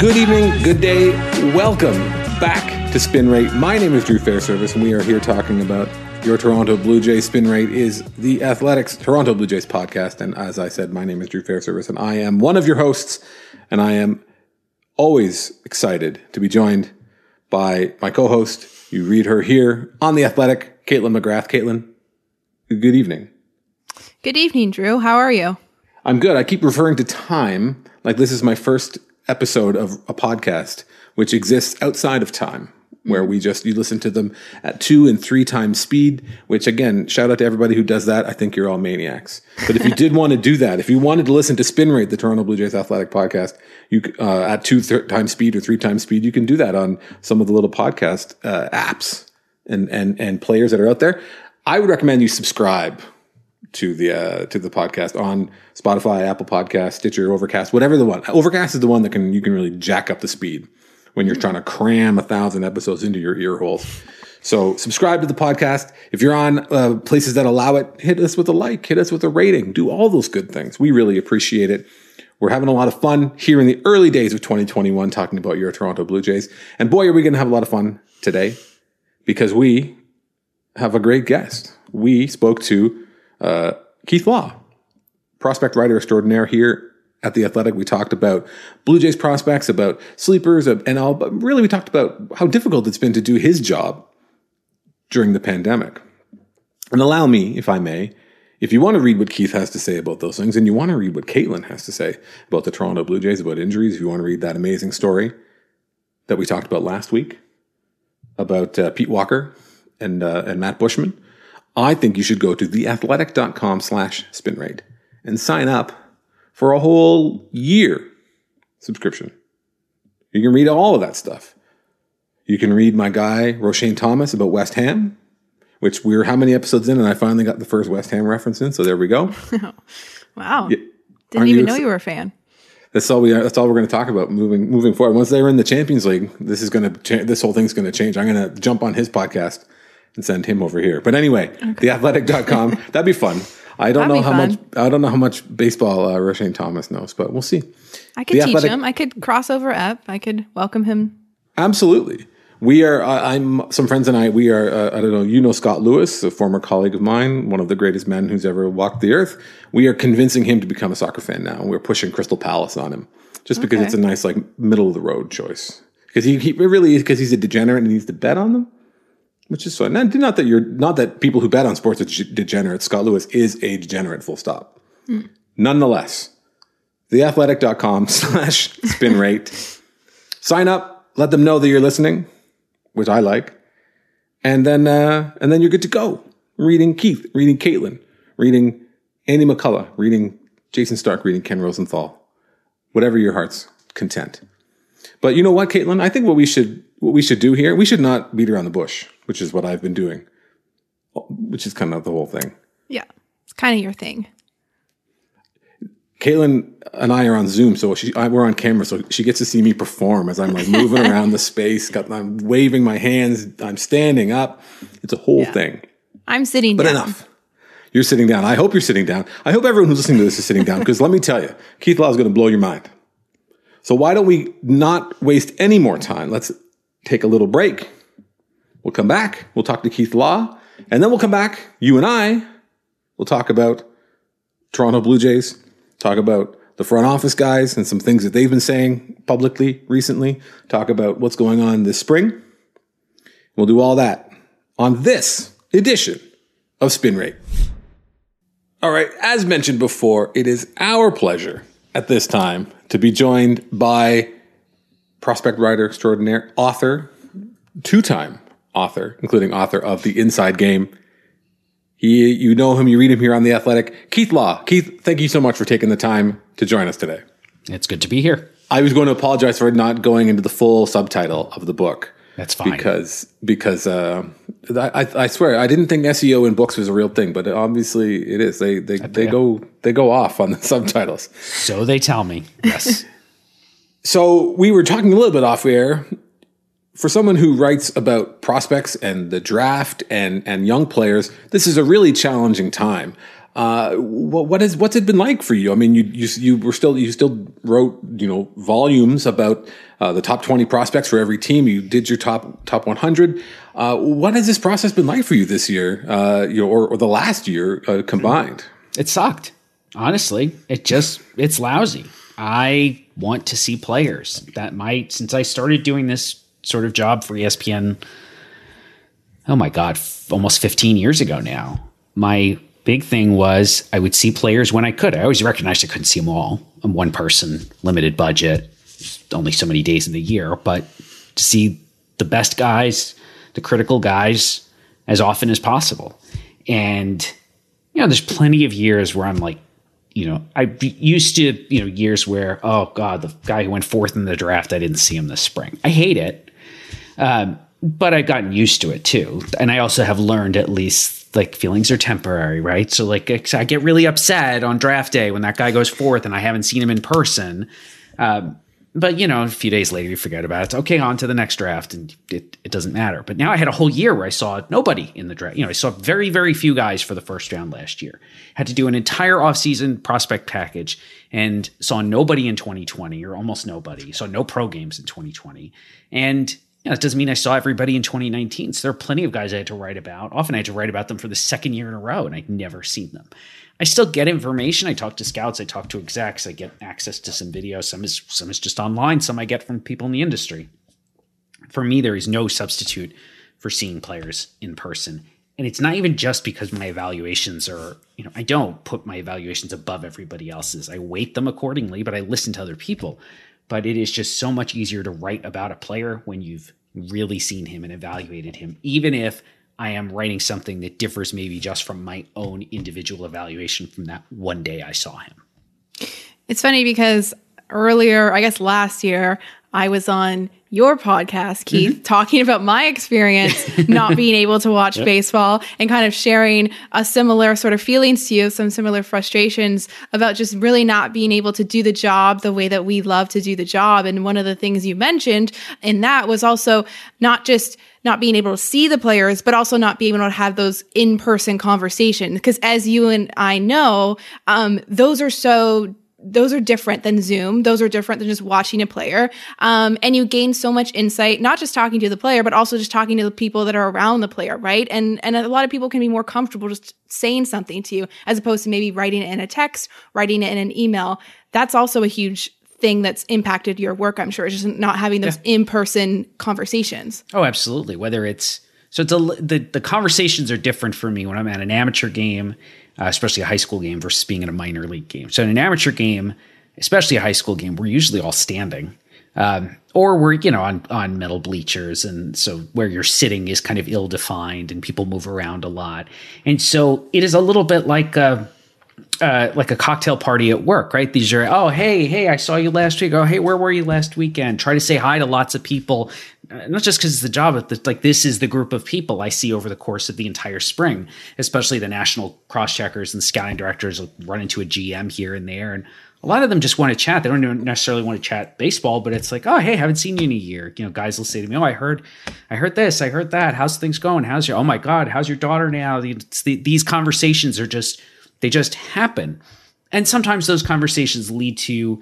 Good evening, good day, welcome back to Spin Rate. My name is Drew Fairservice, and we are here talking about your Toronto Blue Jays. Spin Rate is the Athletic's Toronto Blue Jays podcast, and as I said, my name is Drew Fairservice, and I am one of your hosts, and I am always excited to be joined by my co-host. You read her here on The Athletic, Caitlin McGrath. Caitlin, good evening. Good evening, Drew. How are you? I'm good. I keep referring to time like this is my first episode of a podcast which exists outside of time, where you listen to them at 2 and 3 times speed, which, again, shout out to everybody who does that. I think you're all maniacs. But if you did want to do that, if you wanted to listen to Spin Rate, the Toronto Blue Jays Athletic podcast, you at 2 times speed or 3 times speed, you can do that on some of the little podcast apps and players that are out there. I would recommend you subscribe to the podcast on Spotify, Apple Podcast, Stitcher, Overcast, whatever the one. Overcast is the one that you can really jack up the speed when you're trying to cram 1,000 episodes into your ear holes. So subscribe to the podcast. If you're on places that allow it, hit us with a like, hit us with a rating, do all those good things. We really appreciate it. We're having a lot of fun here in the early days of 2021 talking about your Toronto Blue Jays. And boy, are we going to have a lot of fun today, because we have a great guest. We spoke to Keith Law, prospect writer extraordinaire here at The Athletic. We talked about Blue Jays prospects, about sleepers, and all, but really we talked about how difficult it's been to do his job during the pandemic. And allow me, if I may, if you want to read what Keith has to say about those things, and you want to read what Caitlin has to say about the Toronto Blue Jays, about injuries, if you want to read that amazing story that we talked about last week about Pete Walker and Matt Bushman, I think you should go to theathletic.com/spinrate and sign up for a whole year subscription. You can read all of that stuff. You can read my guy, Roshane Thomas, about West Ham, which we're how many episodes in, and I finally got the first West Ham reference in, so there we go. Wow. Yeah. Didn't even know you were a fan. That's all we're going to talk about moving forward. Once they're in the Champions League, this whole thing's going to change. I'm going to jump on his podcast and send him over here. But anyway, okay. theathletic.com. That'd be fun. I don't know how much baseball Roshane Thomas knows, but we'll see. I could teach him. I could crossover up. I could welcome him. Absolutely. We are. Some friends and I. We are. I don't know. You know Scott Lewis, a former colleague of mine, one of the greatest men who's ever walked the earth. We are convincing him to become a soccer fan now. We're pushing Crystal Palace on him, just because it's a nice, like, middle of the road choice. Because he really is, because he's a degenerate and he needs to bet on them. Which is fun. Not that people who bet on sports are degenerates. Scott Lewis is a degenerate, full stop. Mm. Nonetheless, theathletic.com/spinrate. Sign up. Let them know that you're listening, which I like. And then you're good to go. Reading Keith, reading Caitlin, reading Andy McCullough, reading Jason Stark, reading Ken Rosenthal. Whatever your heart's content. But you know what, Caitlin? I think what we should do here, we should not beat around the bush, which is what I've been doing, which is kind of the whole thing. Yeah. It's kind of your thing. Caitlin and I are on Zoom, so we're on camera, so she gets to see me perform as I'm like moving around the space. I'm waving my hands. I'm standing up. It's a whole thing. I'm sitting down. But enough. You're sitting down. I hope you're sitting down. I hope everyone who's listening to this is sitting down, because let me tell you, Keith Law is going to blow your mind. So why don't we not waste any more time? Let's take a little break. We'll come back. We'll talk to Keith Law, and then we'll come back. You and I will talk about Toronto Blue Jays, talk about the front office guys and some things that they've been saying publicly recently, talk about what's going on this spring. We'll do all that on this edition of Spin Rate. All right, as mentioned before, it is our pleasure at this time to be joined by prospect writer extraordinaire, author, two-time author, including author of The Inside Game. You know him, you read him here on The Athletic. Keith Law. Keith, thank you so much for taking the time to join us today. It's good to be here. I was going to apologize for not going into the full subtitle of the book. That's fine. Because I swear I didn't think SEO in books was a real thing, but obviously it is. They go off on the subtitles. So they tell me. Yes. So we were talking a little bit off air. For someone who writes about prospects and the draft and young players, this is a really challenging time. What's it been like for you? I mean, you still wrote, volumes about the top 20 prospects for every team. You did your top 100. What has this process been like for you this year, or the last year combined? It sucked. Honestly, it's lousy. I want to see players since I started doing this sort of job for ESPN, oh my God, almost 15 years ago now, my big thing was I would see players when I could. I always recognized I couldn't see them all. I'm one person, limited budget, only so many days in the year, but to see the best guys, the critical guys as often as possible. And, there's plenty of years where I'm like, I used to, years where, oh God, the guy who went fourth in the draft, I didn't see him this spring. I hate it. But I've gotten used to it too. And I also have learned at least feelings are temporary, right? So I get really upset on draft day when that guy goes fourth and I haven't seen him in person. But a few days later you forget about it. It's okay, on to the next draft, and it doesn't matter. But now I had a whole year where I saw nobody in the draft. I saw very, very few guys for the first round last year. Had to do an entire offseason prospect package and saw nobody in 2020, or almost nobody. Saw no pro games in 2020. And it doesn't mean I saw everybody in 2019. So there are plenty of guys I had to write about. Often I had to write about them for the second year in a row, and I'd never seen them. I still get information. I talk to scouts. I talk to execs. I get access to some video. Some is just online. Some I get from people in the industry. For me, there is no substitute for seeing players in person. And it's not even just because my evaluations are, I don't put my evaluations above everybody else's. I weight them accordingly, but I listen to other people. But it is just so much easier to write about a player when you've really seen him and evaluated him, even if I am writing something that differs maybe just from my own individual evaluation from that one day I saw him. It's funny because earlier, I guess last year, I was on your podcast, Keith, talking about my experience not being able to watch baseball and kind of sharing a similar sort of feelings to you, some similar frustrations about just really not being able to do the job the way that we love to do the job. And one of the things you mentioned in that was also not just not being able to see the players, but also not being able to have those in-person conversations. Because as you and I know, those are different than Zoom. Those are different than just watching a player. And you gain so much insight, not just talking to the player, but also just talking to the people that are around the player, right? And a lot of people can be more comfortable just saying something to you as opposed to maybe writing it in a text, writing it in an email. That's also a huge thing that's impacted your work, I'm sure, is just not having those in-person conversations. Oh, absolutely. The conversations are different for me when I'm at an amateur game, especially a high school game, versus being in a minor league game. So in an amateur game, especially a high school game, we're usually all standing, or we're, on metal bleachers. And so where you're sitting is kind of ill-defined and people move around a lot. And so it is a little bit like a cocktail party at work, right? These are, oh, hey, I saw you last week. Oh, hey, where were you last weekend? Try to say hi to lots of people, not just because it's the job, but this is the group of people I see over the course of the entire spring, especially the national cross-checkers and scouting directors run into a GM here and there. And a lot of them just want to chat. They don't even necessarily want to chat baseball, but it's like, oh, hey, haven't seen you in a year. You know, guys will say to me, oh, I heard this, I heard that. How's things going? Oh my God, how's your daughter now? These conversations are just, they just happen. And sometimes those conversations lead to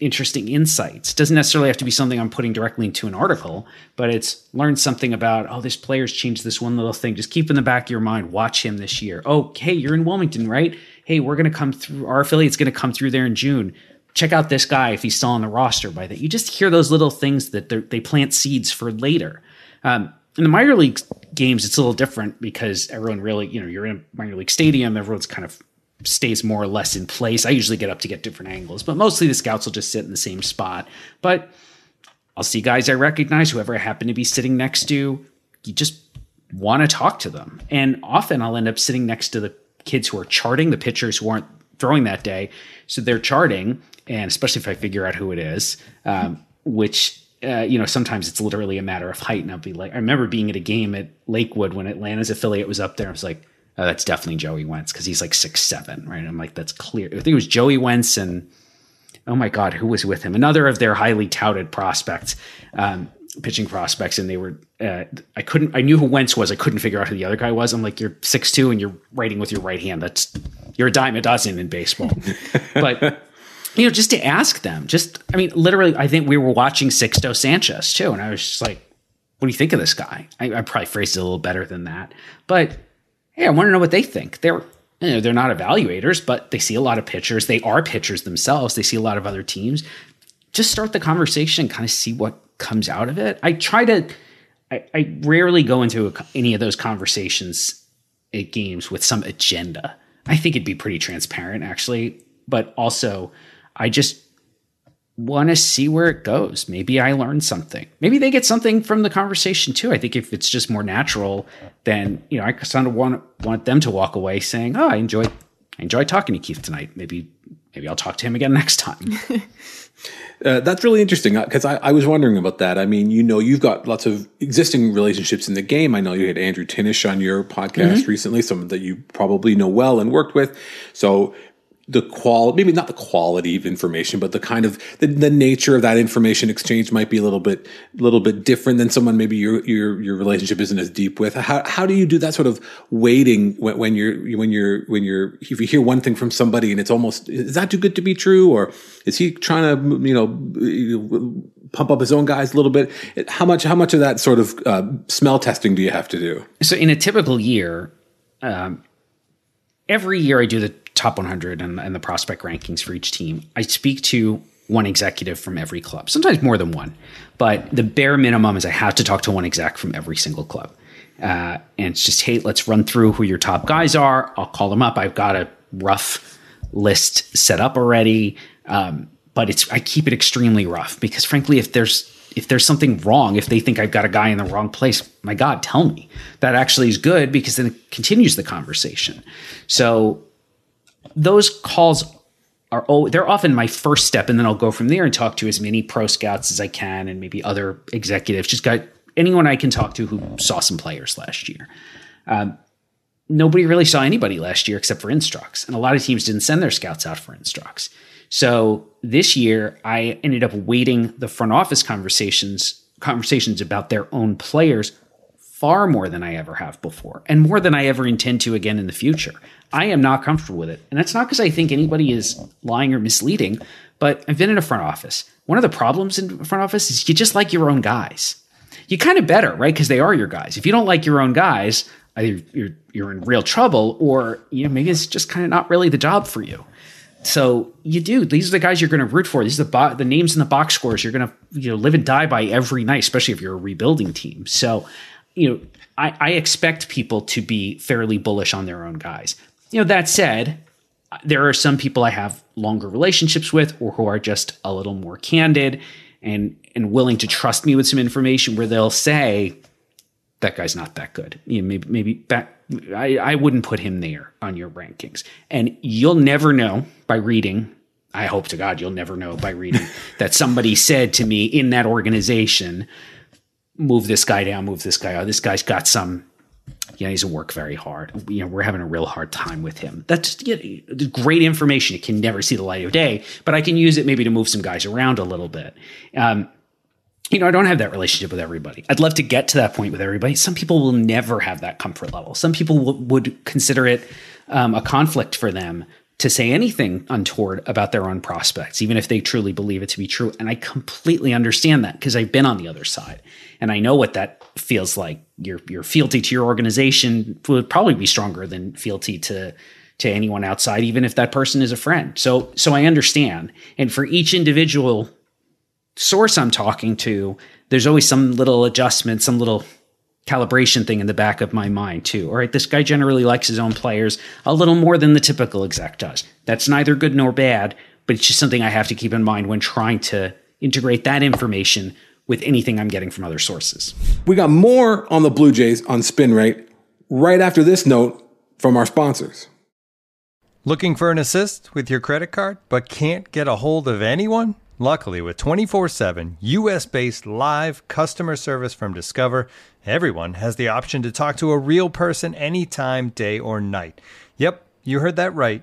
interesting insights. Doesn't necessarily have to be something I'm putting directly into an article, but it's learn something about, oh, this player's changed this one little thing. Just keep in the back of your mind, watch him this year. Oh, hey, you're in Wilmington, right? Hey, we're going to come through, our affiliate's going to come through there in June. Check out this guy if he's still on the roster by that. You just hear those little things that they plant seeds for later. In the minor league games, it's a little different because everyone really, you know, you're in a minor league stadium, everyone's kind of stays more or less in place. I usually get up to get different angles, but mostly the scouts will just sit in the same spot. But I'll see guys I recognize, whoever I happen to be sitting next to, you just want to talk to them. And often I'll end up sitting next to the kids who are charting, the pitchers who aren't throwing that day. So they're charting, and especially if I figure out who it is, which you know, sometimes it's literally a matter of height. And I'll be like, I remember being at a game at Lakewood when Atlanta's affiliate was up there. I was like, oh, that's definitely Joey Wentz because he's like 6'7", right? I'm like, that's clear. I think it was Joey Wentz and, oh my God, who was with him? Another of their highly touted prospects, pitching prospects. And they were, I knew who Wentz was. I couldn't figure out who the other guy was. I'm like, you're 6'2" and you're writing with your right hand. You're a dime a dozen in baseball. But, you know, just to ask them, I mean, literally, I think we were watching Sixto Sanchez too. And I was just like, what do you think of this guy? I probably phrased it a little better than that, but hey, I want to know what they think. They're not evaluators, but they see a lot of pitchers. They are pitchers themselves. They see a lot of other teams. Just start the conversation, kind of see what comes out of it. I rarely go into any of those conversations at games with some agenda. I think it'd be pretty transparent, actually. But also, I just want to see where it goes. Maybe I learn something. Maybe they get something from the conversation too. I think if it's just more natural, then, you know, I kind of want them to walk away saying, oh, I enjoyed talking to Keith tonight. Maybe I'll talk to him again next time. That's really interesting because I was wondering about that. I mean, you know, you've got lots of existing relationships in the game. I know you had Andrew Tinnish on your podcast recently, someone that you probably know well and worked with. So the quality, maybe not the quality of information, but the kind of the nature of that information exchange might be a little bit different than someone maybe your relationship isn't as deep with. How do you do that sort of weighting when you're if you hear one thing from somebody and it's almost, is that too good to be true, or is he trying to pump up his own guys a little bit? How much of that sort of smell testing do you have to do? So in a typical year, every year I do the top 100 and the prospect rankings for each team. I speak to one executive from every club, sometimes more than one, but the bare minimum is I have to talk to one exec from every single club. And it's just, hey, let's run through who your top guys are. I'll call them up. I've got a rough list set up already. But I keep it extremely rough because frankly, if there's something wrong, if they think I've got a guy in the wrong place, my God, tell me. That actually is good because then it continues the conversation. So those calls they're often my first step, and then I'll go from there and talk to as many pro scouts as I can and maybe other executives, just got anyone I can talk to who saw some players last year. Nobody really saw anybody last year except for instructs, and a lot of teams didn't send their scouts out for instructs. So this year I ended up weighting the front office conversations about their own players far more than I ever have before, and more than I ever intend to again in the future. I am not comfortable with it. And that's not because I think anybody is lying or misleading, but I've been in a front office. One of the problems in front office is you just like your own guys. You kind of better, right? Because they are your guys. If you don't like your own guys, either you're in real trouble, or you know, maybe it's just kind of not really the job for you. So you do. These are the guys you're going to root for. These are the names in the box scores you're going to live and die by every night, especially if you're a rebuilding team. So I expect people to be fairly bullish on their own guys. That said, there are some people I have longer relationships with, or who are just a little more candid and willing to trust me with some information where they'll say, that guy's not that good. I wouldn't put him there on your rankings. And you'll never know by reading. I hope to God you'll never know by reading that somebody said to me in that organization, move this guy down, move this guy out. This guy's got some You know, he's worked very hard. You know, we're having a real hard time with him. That's, you know, great information. It can never see the light of day, but I can use it maybe to move some guys around a little bit. You know, I don't have that relationship with everybody. I'd love to get to that point with everybody. Some people will never have that comfort level. Some people would consider it a conflict for them to say anything untoward about their own prospects, even if they truly believe it to be true. And I completely understand that because I've been on the other side and I know what that feels like. Your fealty to your organization would probably be stronger than fealty to anyone outside, even if that person is a friend. So I understand. And for each individual source I'm talking to, there's always some little adjustment, some little calibration thing in the back of my mind too. All right, this guy generally likes his own players a little more than the typical exec does. That's neither good nor bad, but it's just something I have to keep in mind when trying to integrate that information with anything I'm getting from other sources. We got more on the Blue Jays on Spin Rate right after this note from our sponsors. Looking for an assist with your credit card, but can't get a hold of anyone? Luckily, with 24/7 U.S.-based live customer service from Discover, everyone has the option to talk to a real person anytime, day or night. Yep, you heard that right.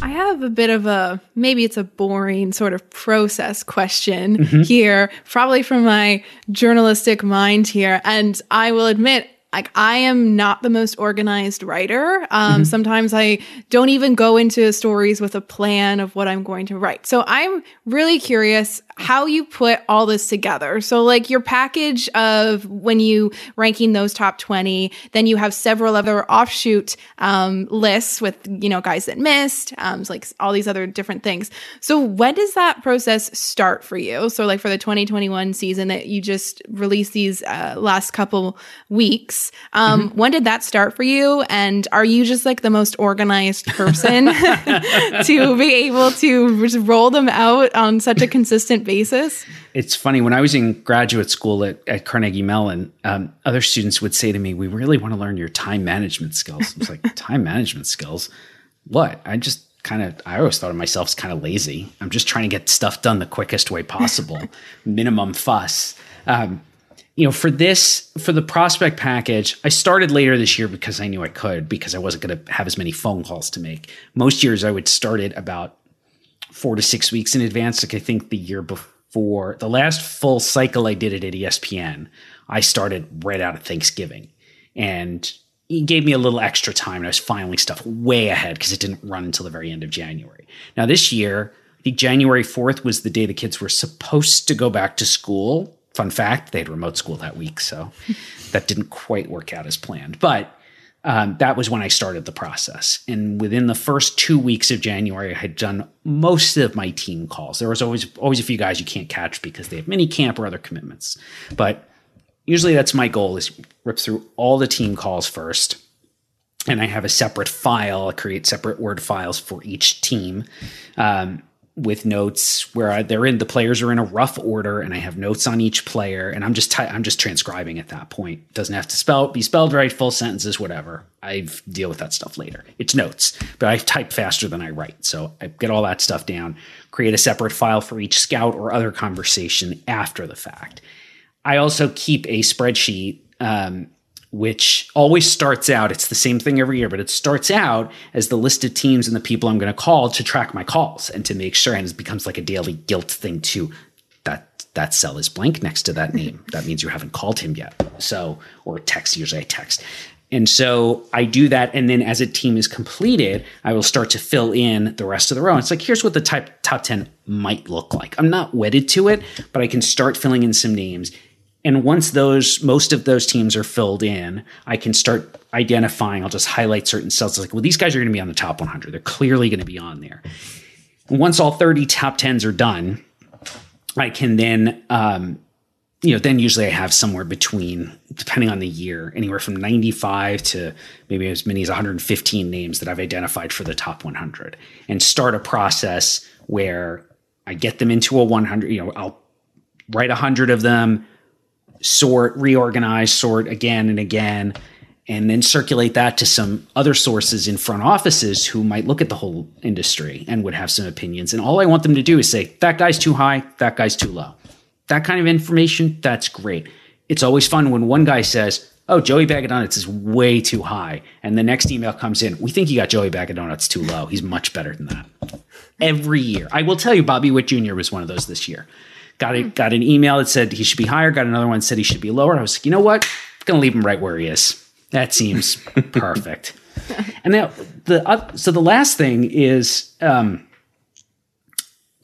I have a bit of a, maybe it's a boring sort of process question here, probably from my journalistic mind here. And I will admit, like, I am not the most organized writer. Sometimes I don't even go into stories with a plan of what I'm going to write. So I'm really curious how you put all this together. So like your package of when you ranking those top 20, then you have several other offshoot lists with, you know, guys that missed, so like all these other different things. So when does that process start for you? So like for the 2021 season that you just released these last couple weeks, when did that start for you? And are you just like the most organized person to be able to just roll them out on such a consistent basis? It's funny. When I was in graduate school at Carnegie Mellon, other students would say to me, we really want to learn your time management skills. I was like, time management skills? What? I always thought of myself as kind of lazy. I'm just trying to get stuff done the quickest way possible. Minimum fuss. You know, for the prospect package, I started later this year because I knew I could, because I wasn't going to have as many phone calls to make. Most years I would start it about 4 to 6 weeks in advance. Like I think the year before, the last full cycle I did it at ESPN, I started right out of Thanksgiving. And it gave me a little extra time and I was filing stuff way ahead because it didn't run until the very end of January. Now this year, I think January 4th was the day the kids were supposed to go back to school. Fun fact, they had remote school that week, so that didn't quite work out as planned. But that was when I started the process. And within the first 2 weeks of January, I had done most of my team calls. There was always a few guys you can't catch because they have mini camp or other commitments. But usually that's my goal, is rip through all the team calls first. And I have a separate file. I create separate Word files for each team. With notes where the players are in a rough order, and I have notes on each player, and I'm just transcribing at that point. Doesn't have to be spelled right, full sentences, whatever. I deal with that stuff later. It's notes, but I type faster than I write, so I get all that stuff down. Create a separate file for each scout or other conversation after the fact. I also keep a spreadsheet, which always starts out. It's the same thing every year, but it starts out as the list of teams and the people I'm going to call to track my calls and to make sure. And it becomes like a daily guilt thing too. That cell is blank next to that name. That means you haven't called him yet. So, or text. Usually I text. And so I do that. And then as a team is completed, I will start to fill in the rest of the row. It's like, here's what the top 10 might look like. I'm not wedded to it, but I can start filling in some names. And once those, most of those teams are filled in, I can start identifying, I'll just highlight certain cells. It's like, well, these guys are going to be on the top 100. They're clearly going to be on there. And once all 30 top 10s are done, I can then, then usually I have somewhere between, depending on the year, anywhere from 95 to maybe as many as 115 names that I've identified for the top 100, and start a process where I get them into a 100, I'll write 100 of them, sort, reorganize, sort again and again, and then circulate that to some other sources in front offices who might look at the whole industry and would have some opinions. And all I want them to do is say, that guy's too high, that guy's too low. That kind of information, that's great. It's always fun when one guy says, oh, Joey Bag of Donuts is way too high. And the next email comes in, we think you got Joey Bag of Donuts too low. He's much better than that. Every year. I will tell you, Bobby Witt Jr. was one of those this year. Got an email that said he should be higher. Got another one that said he should be lower. I was like, you know what? I'm going to leave him right where he is. That seems perfect. And now so the last thing is, I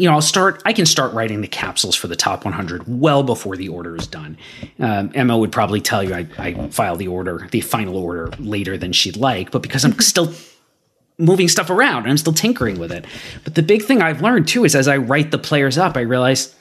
can start writing the capsules for the top 100 well before the order is done. Emma would probably tell you I file the final order later than she'd like, but because I'm still moving stuff around and I'm still tinkering with it. But the big thing I've learned too, is as I write the players up, I realize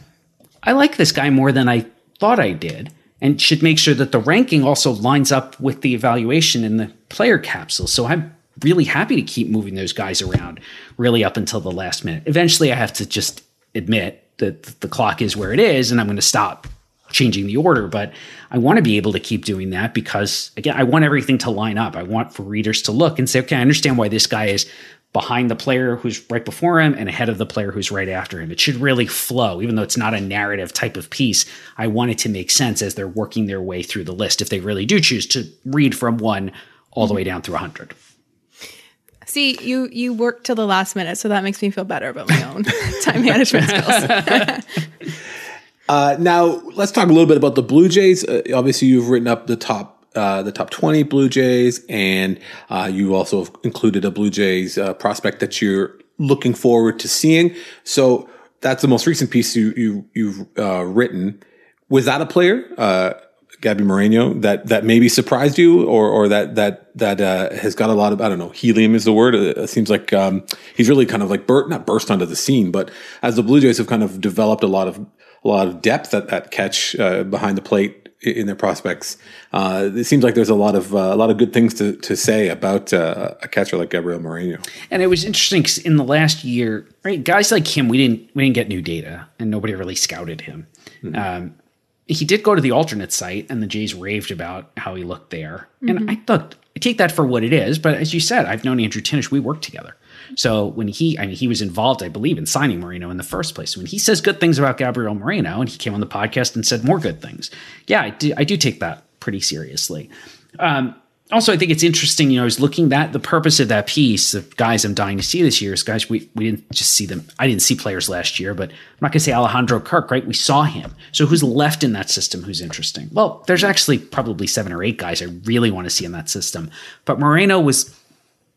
I like this guy more than I thought I did, and should make sure that the ranking also lines up with the evaluation in the player capsule. So I'm really happy to keep moving those guys around really up until the last minute. Eventually I have to just admit that the clock is where it is and I'm going to stop changing the order, but I want to be able to keep doing that because, again, I want everything to line up. I want for readers to look and say, okay, I understand why this guy is behind the player who's right before him and ahead of the player who's right after him. It should really flow, even though it's not a narrative type of piece. I want it to make sense as they're working their way through the list, if they really do choose to read from 1 all the way down through 100. See, you work till the last minute, so that makes me feel better about my own time management skills. Now, let's talk a little bit about the Blue Jays. Obviously, you've written up the top 20 Blue Jays, and you also have included a Blue Jays prospect that you're looking forward to seeing. So that's the most recent piece you've written. Was that a player, Gabby Moreno, that maybe surprised you, or that has got a lot of, I don't know, helium is the word. It seems like he's really kind of like burst onto the scene, but as the Blue Jays have kind of developed a lot of depth at that catch behind the plate in their prospects, it seems like there's a lot of good things to say about a catcher like Gabriel Moreno. And it was interesting because in the last year, right, guys like him, we didn't get new data, and nobody really scouted him. Mm-hmm. He did go to the alternate site, and the Jays raved about how he looked there. Mm-hmm. And I take that for what it is. But as you said, I've known Andrew Tinnish. We worked together. So when he was involved, I believe, in signing Moreno in the first place. When he says good things about Gabriel Moreno, and he came on the podcast and said more good things. Yeah, I do take that pretty seriously. Also, I think it's interesting, I was looking at the purpose of that piece of guys I'm dying to see this year is guys we didn't just see them. I didn't see players last year, but I'm not going to say Alejandro Kirk, right? We saw him. So who's left in that system who's interesting? Well, there's actually probably 7 or 8 guys I really want to see in that system. But Moreno was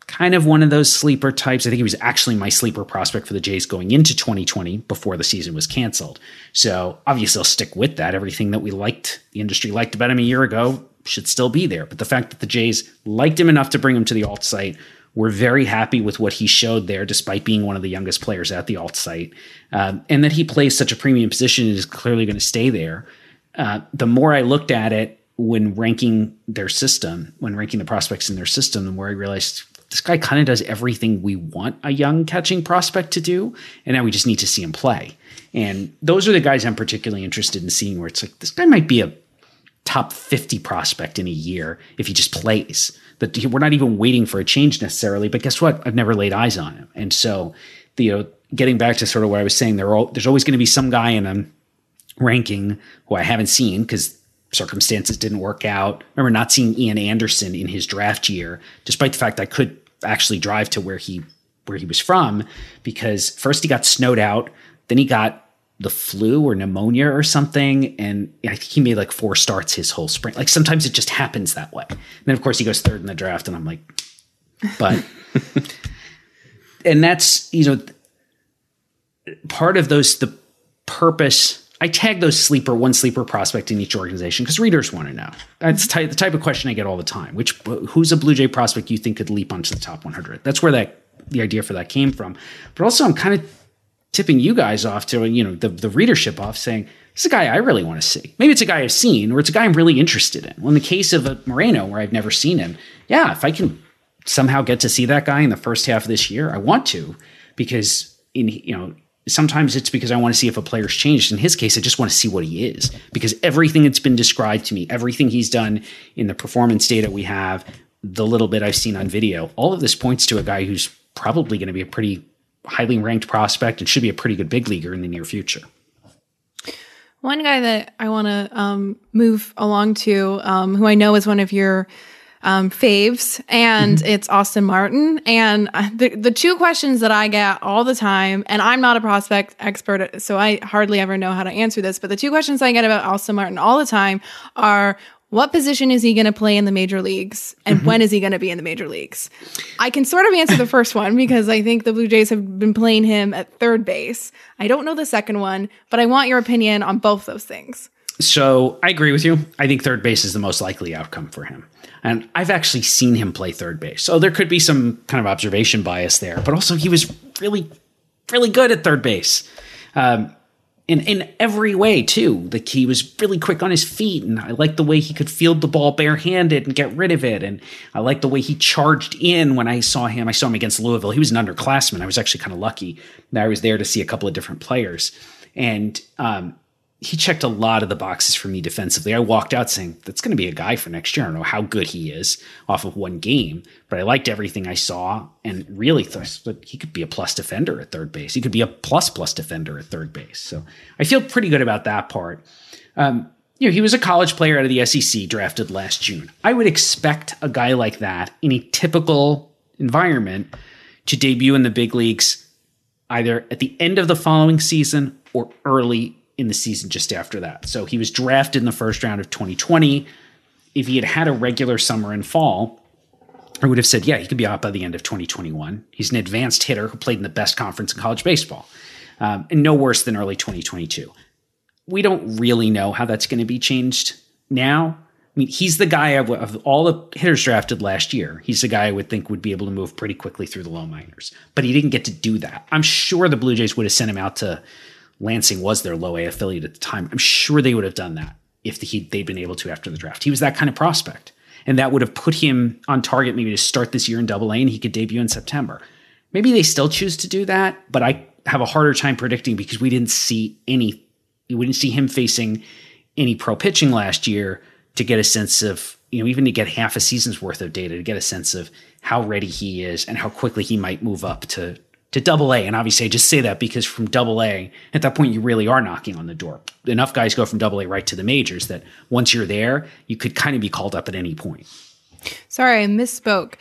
kind of one of those sleeper types. I think he was actually my sleeper prospect for the Jays going into 2020 before the season was canceled. So obviously I'll stick with that. Everything that we liked, the industry liked about him a year ago, should still be there. But the fact that the Jays liked him enough to bring him to the alt site, we're very happy with what he showed there, despite being one of the youngest players at the alt site. And that he plays such a premium position and is clearly going to stay there. The more I looked at it when ranking the prospects in their system, the more I realized this guy kind of does everything we want a young catching prospect to do. And now we just need to see him play. And those are the guys I'm particularly interested in seeing, where it's like, this guy might be a top 50 prospect in a year if he just plays. But we're not even waiting for a change necessarily, but guess what? I've never laid eyes on him. And so, getting back to sort of what I was saying, there's always going to be some guy in a ranking who I haven't seen because circumstances didn't work out. I remember not seeing Ian Anderson in his draft year, despite the fact I could actually drive to where he was from, because first he got snowed out, then he got the flu or pneumonia or something. And I think he made like 4 starts his whole spring. Like sometimes it just happens that way. And then of course he goes third in the draft and I'm like, but, and that's, part of the purpose I tag those one sleeper prospect in each organization because readers want to know. That's the type of question I get all the time. Who's a Blue Jay prospect you think could leap onto the top 100? That's where the idea for that came from. But also, I'm kind of tipping you guys off to, the readership off, saying this is a guy I really want to see. Maybe it's a guy I've seen, or it's a guy I'm really interested in. Well, in the case of a Moreno, where I've never seen him, yeah, if I can somehow get to see that guy in the first half of this year, I want to, because sometimes it's because I want to see if a player's changed. In his case, I just want to see what he is, because everything that's been described to me, everything he's done in the performance data we have, the little bit I've seen on video, all of this points to a guy who's probably going to be a pretty highly ranked prospect and should be a pretty good big leaguer in the near future. One guy that I want to move along to, who I know is one of your faves, and it's Austin Martin. And the two questions that I get all the time, and I'm not a prospect expert, so I hardly ever know how to answer this, but the two questions I get about Austin Martin all the time are, what position is he going to play in the major leagues, and when is he going to be in the major leagues? I can sort of answer the first one because I think the Blue Jays have been playing him at third base. I don't know the second one, but I want your opinion on both those things. So I agree with you. I think third base is the most likely outcome for him. And I've actually seen him play third base. So there could be some kind of observation bias there, but also he was really, really good at third base. In every way too, he was really quick on his feet, and I liked the way he could field the ball barehanded and get rid of it. And I liked the way he charged in when I saw him. I saw him against Louisville. He was an underclassman. I was actually kind of lucky that I was there to see a couple of different players. And, he checked a lot of the boxes for me defensively. I walked out saying, that's going to be a guy for next year. I don't know how good he is off of one game, but I liked everything I saw and really thought that he could be a plus defender at third base. He could be a plus defender at third base. So I feel pretty good about that part. He was a college player out of the SEC, drafted last June. I would expect a guy like that in a typical environment to debut in the big leagues either at the end of the following season or early in the season just after that. So he was drafted in the first round of 2020. If he had a regular summer and fall, I would have said, yeah, he could be out by the end of 2021. He's an advanced hitter who played in the best conference in college baseball, and no worse than early 2022. We don't really know how that's going to be changed now. I mean, he's the guy of all the hitters drafted last year. He's the guy I would think would be able to move pretty quickly through the low minors, but he didn't get to do that. I'm sure the Blue Jays would have sent him out to Lansing, was their low A affiliate at the time. I'm sure they would have done that if they'd been able to after the draft. He was that kind of prospect, and that would have put him on target maybe to start this year in Double A, and he could debut in September. Maybe they still choose to do that, but I have a harder time predicting because we didn't see him facing any pro pitching last year to get a sense of, even to get half a season's worth of data, to get a sense of how ready he is and how quickly he might move up to Double A. And obviously I just say that because from Double A, at that point, you really are knocking on the door. Enough guys go from Double A right to the majors that once you're there, you could kind of be called up at any point. Sorry, I misspoke.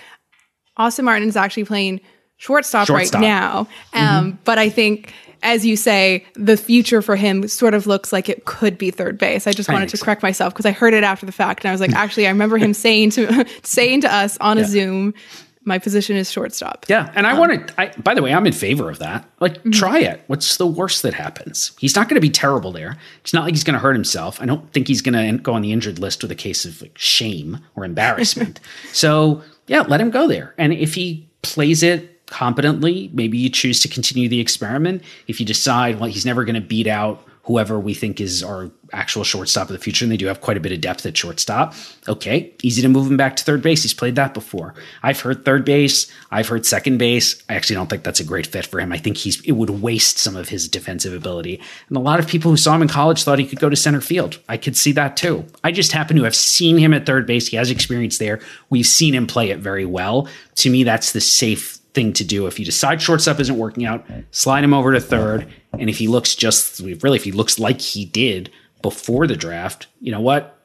Austin Martin's actually playing shortstop. Right now. But I think, as you say, the future for him sort of looks like it could be third base. I just wanted to correct myself because I heard it after the fact. And I was like, actually, I remember him saying to us on a Zoom, my position is shortstop. Yeah. And I by the way, I'm in favor of that. Try it. What's the worst that happens? He's not going to be terrible there. It's not like he's going to hurt himself. I don't think he's going to go on the injured list with a case of shame or embarrassment. So yeah, let him go there. And if he plays it competently, maybe you choose to continue the experiment. If you decide, he's never going to beat out whoever we think is our actual shortstop of the future, and they do have quite a bit of depth at shortstop, okay, easy to move him back to third base. He's played that before. I've heard third base. I've heard second base. I actually don't think that's a great fit for him. I think it would waste some of his defensive ability. And a lot of people who saw him in college thought he could go to center field. I could see that too. I just happen to have seen him at third base. He has experience there. We've seen him play it very well. To me, that's the safe thing to do. If you decide shortstop isn't working out, slide him over to third. And if he looks if he looks like he did before the draft, you know what?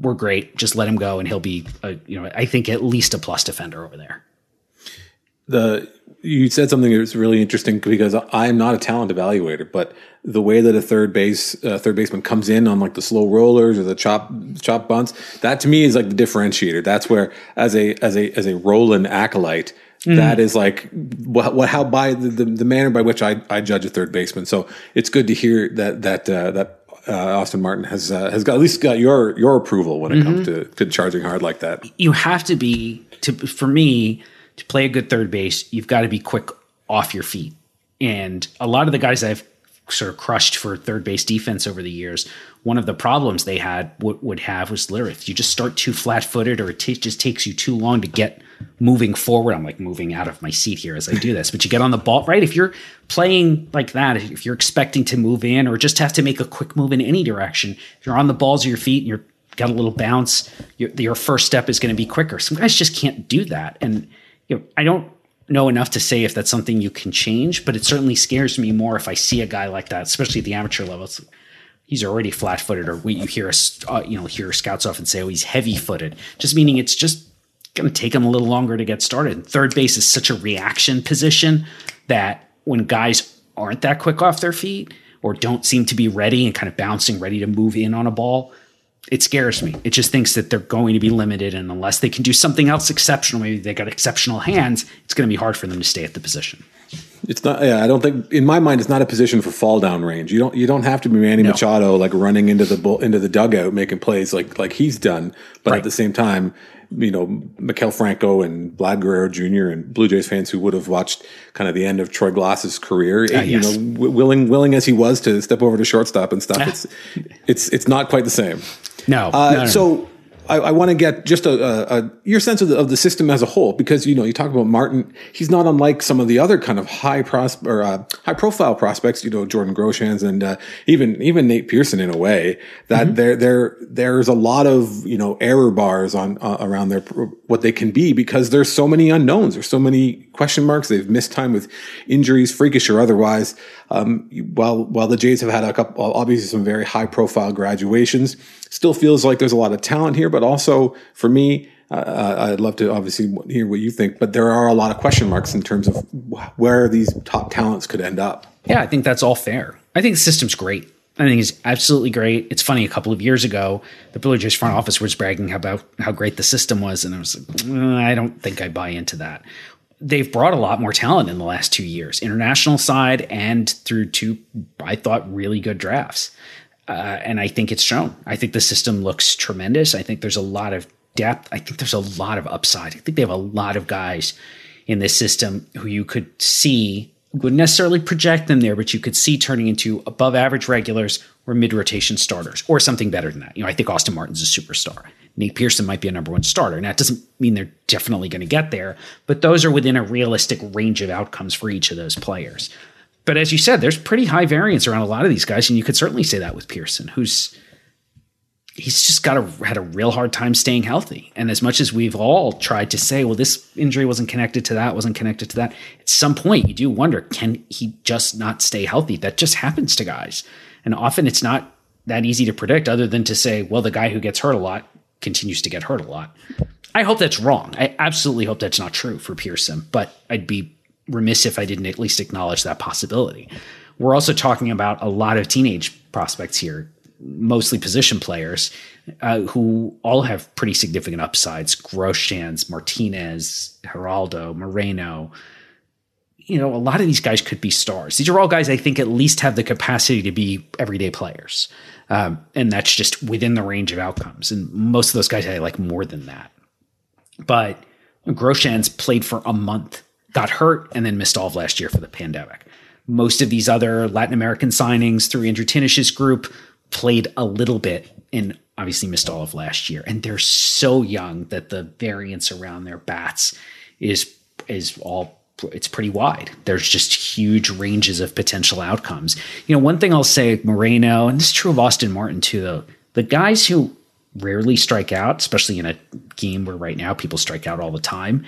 We're great. Just let him go. And he'll be, I think at least a plus defender over there. You said something that's really interesting because I'm not a talent evaluator, but the way that a third baseman comes in on the slow rollers or the chop bunts, that to me is the differentiator. That's where as a Roland acolyte, that is how by the manner by which I judge a third baseman. So it's good to hear that Austin Martin has got, at least got your approval when it comes to charging hard like that. You have to be, for me, to play a good third base, you've got to be quick off your feet. And a lot of the guys I've sort of crushed for third base defense over the years, one of the problems they had would have was Lyrith. You just start too flat-footed, or it just takes you too long to get moving forward. I'm like moving out of my seat here as I do this, but you get on the ball, right? If you're playing like that, if you're expecting to move in or just have to make a quick move in any direction, if you're on the balls of your feet and you're got a little bounce, your first step is going to be quicker. Some guys just can't do that. And I don't know enough to say if that's something you can change, but it certainly scares me more if I see a guy like that, especially at the amateur level. It's, he's already flat-footed, or you hear hear scouts often say, "Oh, he's heavy-footed," just meaning it's just going to take him a little longer to get started. And third base is such a reaction position that when guys aren't that quick off their feet or don't seem to be ready and kind of bouncing, ready to move in on a ball, it scares me. It just thinks that they're going to be limited, and unless they can do something else exceptional, maybe they got exceptional hands, it's going to be hard for them to stay at the position. It's not. Yeah, I don't think, in my mind, it's not a position for fall down range. You don't have to be Manny Machado like running into the dugout making plays like he's done. But at the same time, Mikel Franco and Vlad Guerrero Jr. and Blue Jays fans who would have watched kind of the end of Troy Glass's career, willing as he was to step over to shortstop and stuff, it's not quite the same. No. So I want to get just your sense of the system as a whole, because you talk about Martin, he's not unlike some of the other kind of high profile prospects, Jordan Groshans and even Nate Pearson, in a way that there's a lot of error bars on around their what they can be, because there's so many unknowns, there's so many question marks. They've missed time with injuries, freakish or otherwise. While the Jays have had a couple, obviously some very high profile graduations, still feels like there's a lot of talent here. But also for me, I'd love to obviously hear what you think, but there are a lot of question marks in terms of where these top talents could end up. Yeah, I think that's all fair. I think the system's great. I think it's absolutely great. It's funny, a couple of years ago, the Blue Jays front office was bragging about how great the system was, and I was like, I don't think I buy into that. They've brought a lot more talent in the last 2 years, international side and through two, I thought, really good drafts. And I think it's shown. I think the system looks tremendous. I think there's a lot of depth. I think there's a lot of upside. I think they have a lot of guys in this system who you could see, wouldn't necessarily project them there, but you could see turning into above average regulars or mid-rotation starters or something better than that. I think Austin Martin's a superstar. Nate Pearson might be a number one starter. Now, it doesn't mean they're definitely going to get there, but those are within a realistic range of outcomes for each of those players. But as you said, there's pretty high variance around a lot of these guys, and you could certainly say that with Pearson, he's just had a real hard time staying healthy. And as much as we've all tried to say, well, this injury wasn't connected to that, at some point you do wonder, can he just not stay healthy? That just happens to guys. And often it's not that easy to predict, other than to say, well, the guy who gets hurt a lot continues to get hurt a lot. I hope that's wrong. I absolutely hope that's not true for Pearson, but I'd be remiss if I didn't at least acknowledge that possibility. We're also talking about a lot of teenage prospects here, mostly position players, who all have pretty significant upsides. Groshans, Martinez, Geraldo, Moreno. A lot of these guys could be stars. These are all guys I think at least have the capacity to be everyday players. And that's just within the range of outcomes. And most of those guys I like more than that. But Groshans played for a month, got hurt, and then missed all of last year for the pandemic. Most of these other Latin American signings through Andrew Tinnish's group played a little bit and obviously missed all of last year. And they're so young that the variance around their bats is pretty wide. There's just huge ranges of potential outcomes. One thing I'll say, Moreno, and this is true of Austin Martin too, though, the guys who rarely strike out, especially in a game where right now people strike out all the time,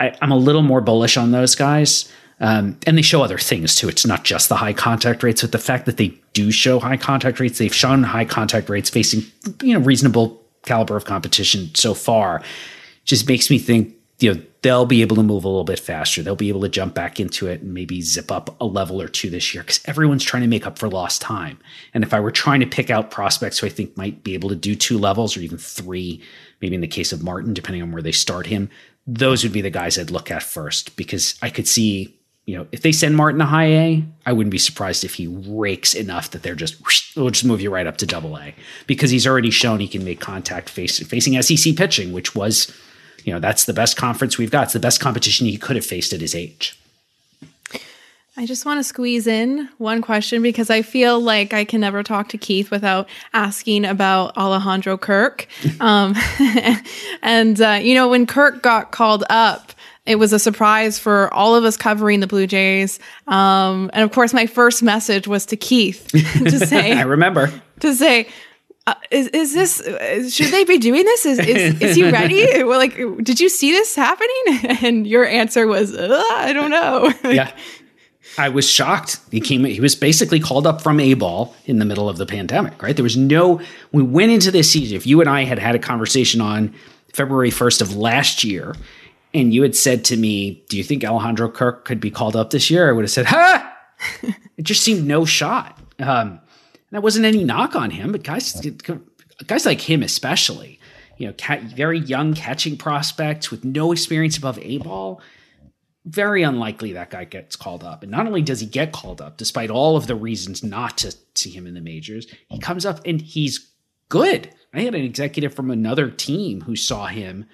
I'm a little more bullish on those guys. And they show other things too. It's not just the high contact rates, but the fact that they do show high contact rates. They've shown high contact rates facing, reasonable caliber of competition so far. Just makes me think, they'll be able to move a little bit faster. They'll be able to jump back into it and maybe zip up a level or two this year, because everyone's trying to make up for lost time. And if I were trying to pick out prospects who I think might be able to do two levels or even three, maybe in the case of Martin, depending on where they start him, those would be the guys I'd look at first, because I could see you know, if they send Martin to high A, I wouldn't be surprised if he rakes enough that they're just, we'll just move you right up to double A, because he's already shown he can make contact facing SEC pitching, which was, you know, that's the best conference we've got. It's the best competition he could have faced at his age. I just want to squeeze in one question because I feel like I can never talk to Keith without asking about Alejandro Kirk. You know, when Kirk got called up, it was a surprise for all of us covering the Blue Jays. And of course, my first message was to Keith to say, I remember to say, Is this, should they be doing this? Is he ready? Well, like, did you see this happening? And your answer was, I don't know. Yeah. I was shocked. He was basically called up from A-ball in the middle of the pandemic, right? There was no, we went into this season. If you and I had a conversation on February 1st of last year, and you had said to me, do you think Alejandro Kirk could be called up this year? I would have said, It just seemed no shot. That wasn't any knock on him, but guys like him especially, you know, very young catching prospects with no experience above A-ball, very unlikely that guy gets called up. And not only does he get called up, despite all of the reasons not to see him in the majors, he comes up and he's good. I had an executive from another team who saw him,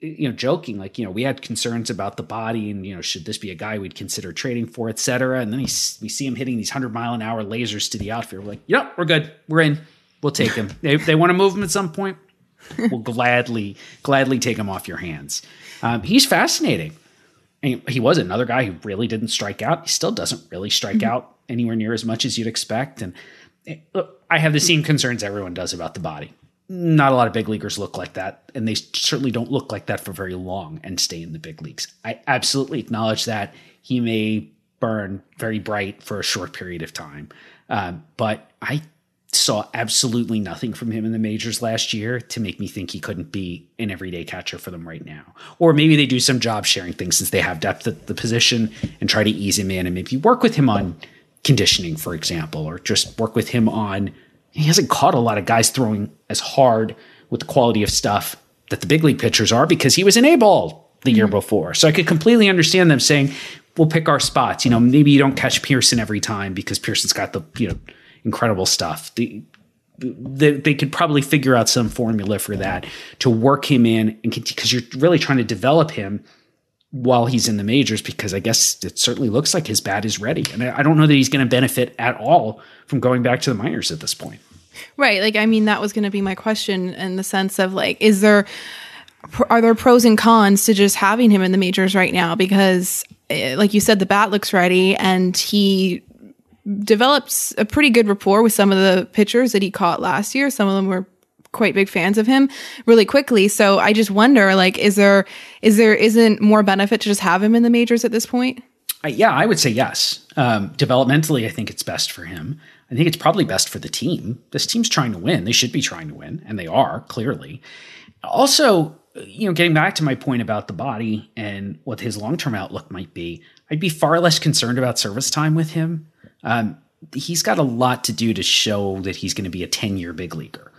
you know, joking, like, you know, we had concerns about the body and, you know, should this be a guy we'd consider trading for, et cetera. And then we see him hitting these 100-mile-an-hour lasers to the outfield. We're like, yep, we're good. We're in. We'll take him. They want to move him at some point. We'll gladly take him off your hands. He's fascinating. And he was another guy who really didn't strike out. He still doesn't really strike out anywhere near as much as you'd expect. And look, I have the same concerns everyone does about the body. Not a lot of big leaguers look like that, and they certainly don't look like that for very long and stay in the big leagues. I absolutely acknowledge that. He may burn very bright for a short period of time, but I saw absolutely nothing from him in the majors last year to make me think he couldn't be an everyday catcher for them right now. Or maybe they do some job sharing thing since they have depth at the position and try to ease him in and maybe work with him on conditioning, for example, or just work with him on – he hasn't caught a lot of guys throwing as hard with the quality of stuff that the big league pitchers are because he was in A-ball the year before. So I could completely understand them saying, we'll pick our spots. You know, maybe you don't catch Pearson every time because Pearson's got the, you know, incredible stuff. They could probably figure out some formula for that to work him in and continue, because you're really trying to develop him while he's in the majors, because I guess it certainly looks like his bat is ready. And I don't know that he's going to benefit at all from going back to the minors at this point. Right. Like, I mean, that was going to be my question in the sense of like, are there pros and cons to just having him in the majors right now? Because like you said, the bat looks ready and he develops a pretty good rapport with some of the pitchers that he caught last year. Some of them were quite big fans of him really quickly. So I just wonder, like, isn't more benefit to just have him in the majors at this point? Yeah, I would say yes. Developmentally, I think it's best for him. I think it's probably best for the team. This team's trying to win. They should be trying to win, and they are, clearly. Also, you know, getting back to my point about the body and what his long-term outlook might be, I'd be far less concerned about service time with him. He's got a lot to do to show that he's going to be a 10-year big leaguer.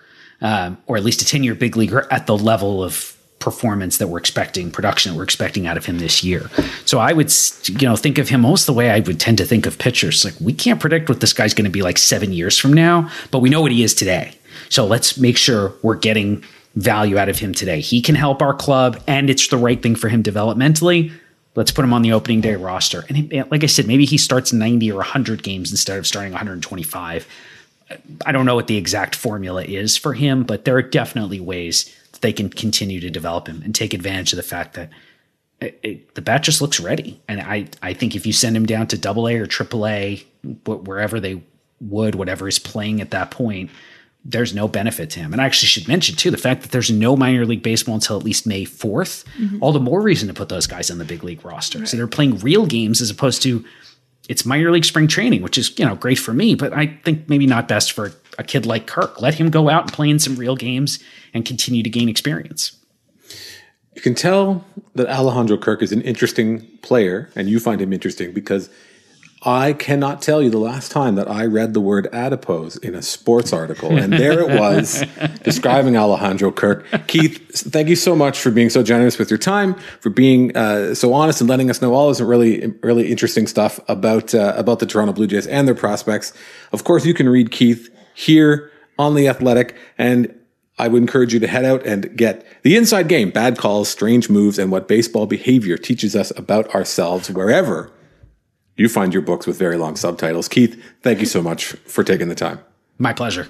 Or at least a 10-year big leaguer at the level of performance that we're expecting, production that we're expecting out of him this year. So I would, you know, think of him almost the way I would tend to think of pitchers. Like, we can't predict what this guy's going to be like 7 years from now, but we know what he is today. So let's make sure we're getting value out of him today. He can help our club, and it's the right thing for him developmentally. Let's put him on the opening day roster. And he, like I said, maybe he starts 90 or 100 games instead of starting 125. I don't know what the exact formula is for him, but there are definitely ways that they can continue to develop him and take advantage of the fact that the bat just looks ready. And I think if you send him down to AA or AAA, wherever they would, whatever is playing at that point, there's no benefit to him. And I actually should mention, too, the fact that there's no minor league baseball until at least May 4th, all the more reason to put those guys on the big league roster. Right. So they're playing real games as opposed to it's minor league spring training, which is, you know, great for me, but I think maybe not best for a kid like Kirk. Let him go out and play in some real games and continue to gain experience. You can tell that Alejandro Kirk is an interesting player, and you find him interesting because I cannot tell you the last time that I read the word adipose in a sports article. And there it was, describing Alejandro Kirk. Keith, thank you so much for being so generous with your time, for being so honest and letting us know all this really interesting stuff about the Toronto Blue Jays and their prospects. Of course, you can read Keith here on The Athletic, and I would encourage you to head out and get The Inside Game, Bad Calls, Strange Moves, and What Baseball Behavior Teaches Us About Ourselves, wherever you find your books with very long subtitles. Keith, thank you so much for taking the time. My pleasure.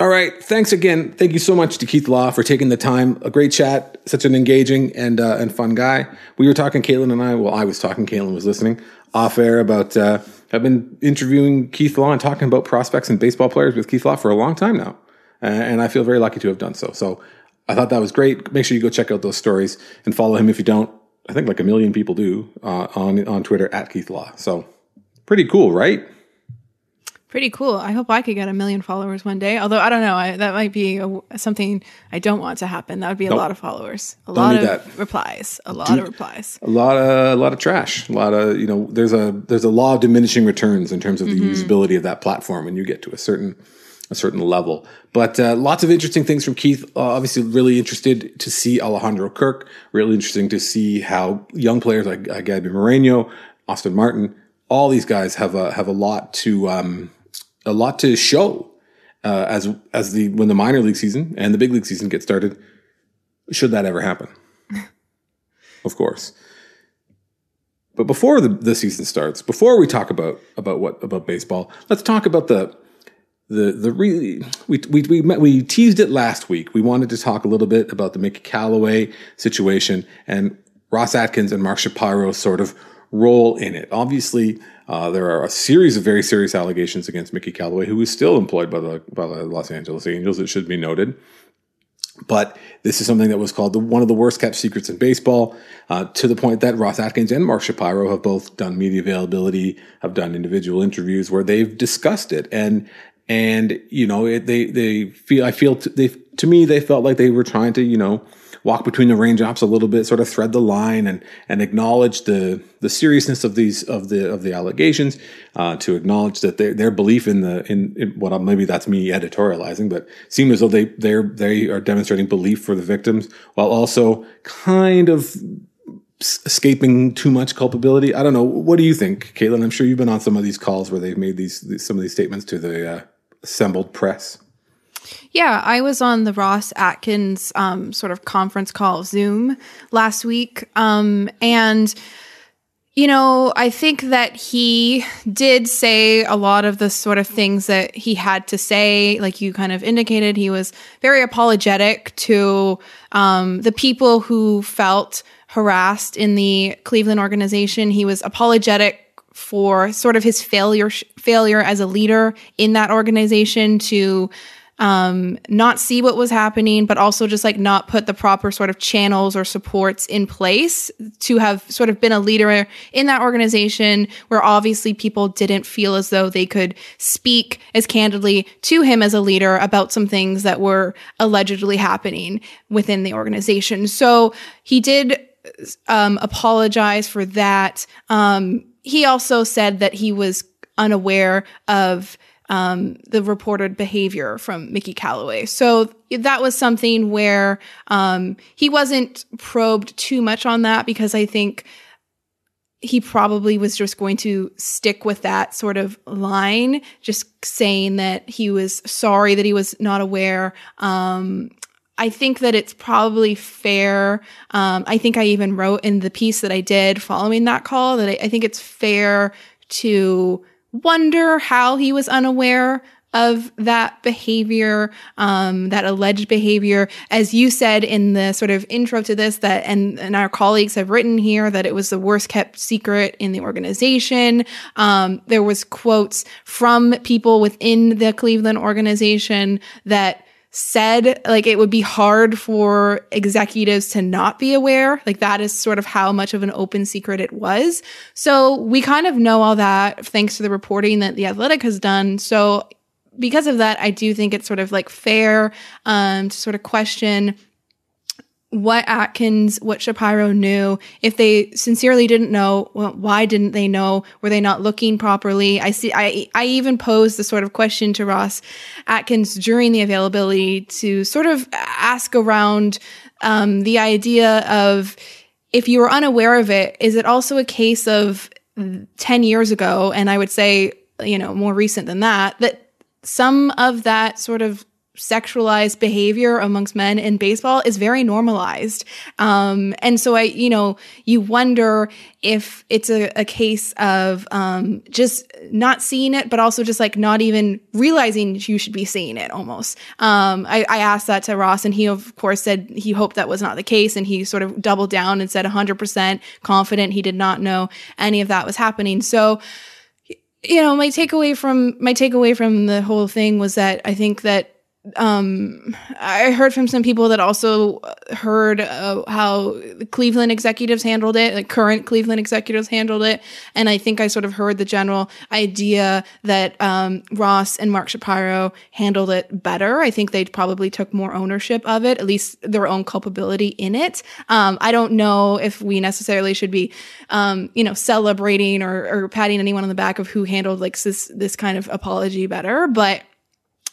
All right. Thanks again. Thank you so much to Keith Law for taking the time. A great chat. Such an engaging and fun guy. We were talking, Caitlin and I. Well, I was talking. Caitlin was listening off air about I've been interviewing Keith Law and talking about prospects and baseball players with Keith Law for a long time now. And I feel very lucky to have done so. So I thought that was great. Make sure you go check out those stories and follow him if you don't. I think like a million people do on Twitter at Keith Law. So pretty cool, right? Pretty cool. I hope I could get 1 million followers one day. Although I don't know, that might be something I don't want to happen. That would be a lot of followers, a lot of replies, a lot of trash, a lot of there's a law of diminishing returns in terms of the usability of that platform when you get to a certain level. But lots of interesting things from Keith. Obviously really interested to see Alejandro Kirk, really interesting to see how young players like Gabriel Moreno, Austin Martin, all these guys have a lot to show when the minor league season and the big league season get started, should that ever happen. Of course. But before the season starts, before we talk about baseball, let's talk about we teased it last week. We wanted to talk a little bit about the Mickey Callaway situation and Ross Atkins and Mark Shapiro's sort of role in it. Obviously, there are a series of very serious allegations against Mickey Callaway, who is still employed by the Los Angeles Angels, it should be noted. But this is something that was called one of the worst kept secrets in baseball, to the point that Ross Atkins and Mark Shapiro have both done media availability, have done individual interviews where they've discussed it. And they felt like they were trying to, walk between the raindrops a little bit, sort of thread the line and acknowledge the seriousness of the allegations, to acknowledge that their belief in what maybe that's me editorializing, but seem as though they are demonstrating belief for the victims while also kind of escaping too much culpability. I don't know. What do you think, Caitlin? I'm sure you've been on some of these calls where they've made some of these statements to the assembled press. Yeah, I was on the Ross Atkins sort of conference call Zoom last week. And, I think that he did say a lot of the sort of things that he had to say. Like you kind of indicated, he was very apologetic to the people who felt harassed in the Cleveland organization. He was apologetic for sort of his failure as a leader in that organization to not see what was happening, but also just like not put the proper sort of channels or supports in place to have sort of been a leader in that organization, where obviously people didn't feel as though they could speak as candidly to him as a leader about some things that were allegedly happening within the organization. So he did apologize for that. He also said that he was unaware of the reported behavior from Mickey Callaway. So that was something where he wasn't probed too much on that, because I think he probably was just going to stick with that sort of line, just saying that he was sorry that he was not aware. I think that it's probably fair. I think I even wrote in the piece that I did following that call that I think it's fair to wonder how he was unaware of that behavior, that alleged behavior. As you said in the sort of intro to this, that and our colleagues have written here, that it was the worst kept secret in the organization. There was quotes from people within the Cleveland organization that said like it would be hard for executives to not be aware. Like that is sort of how much of an open secret it was. So we kind of know all that thanks to the reporting that The Athletic has done. So because of that, I do think it's sort of like fair to sort of question what Atkins, what Shapiro knew. If they sincerely didn't know, well, why didn't they know? Were they not looking properly? I even posed the sort of question to Ross Atkins during the availability to sort of ask around the idea of, if you were unaware of it, is it also a case of 10 years ago, and I would say, you know, more recent than that, that some of that sort of sexualized behavior amongst men in baseball is very normalized. And so I, you know, you wonder if it's a case of just not seeing it, but also just like not even realizing you should be seeing it almost. I asked that to Ross, and he of course said he hoped that was not the case. And he sort of doubled down and said 100% confident he did not know any of that was happening. So, you know, my takeaway from the whole thing was that I think that I heard from some people that also heard how Cleveland executives handled it, like current Cleveland executives handled it. And I think I sort of heard the general idea that Ross and Mark Shapiro handled it better. I think they probably took more ownership of it, at least their own culpability in it. I don't know if we necessarily should be, you know, celebrating or patting anyone on the back of who handled like this kind of apology better, but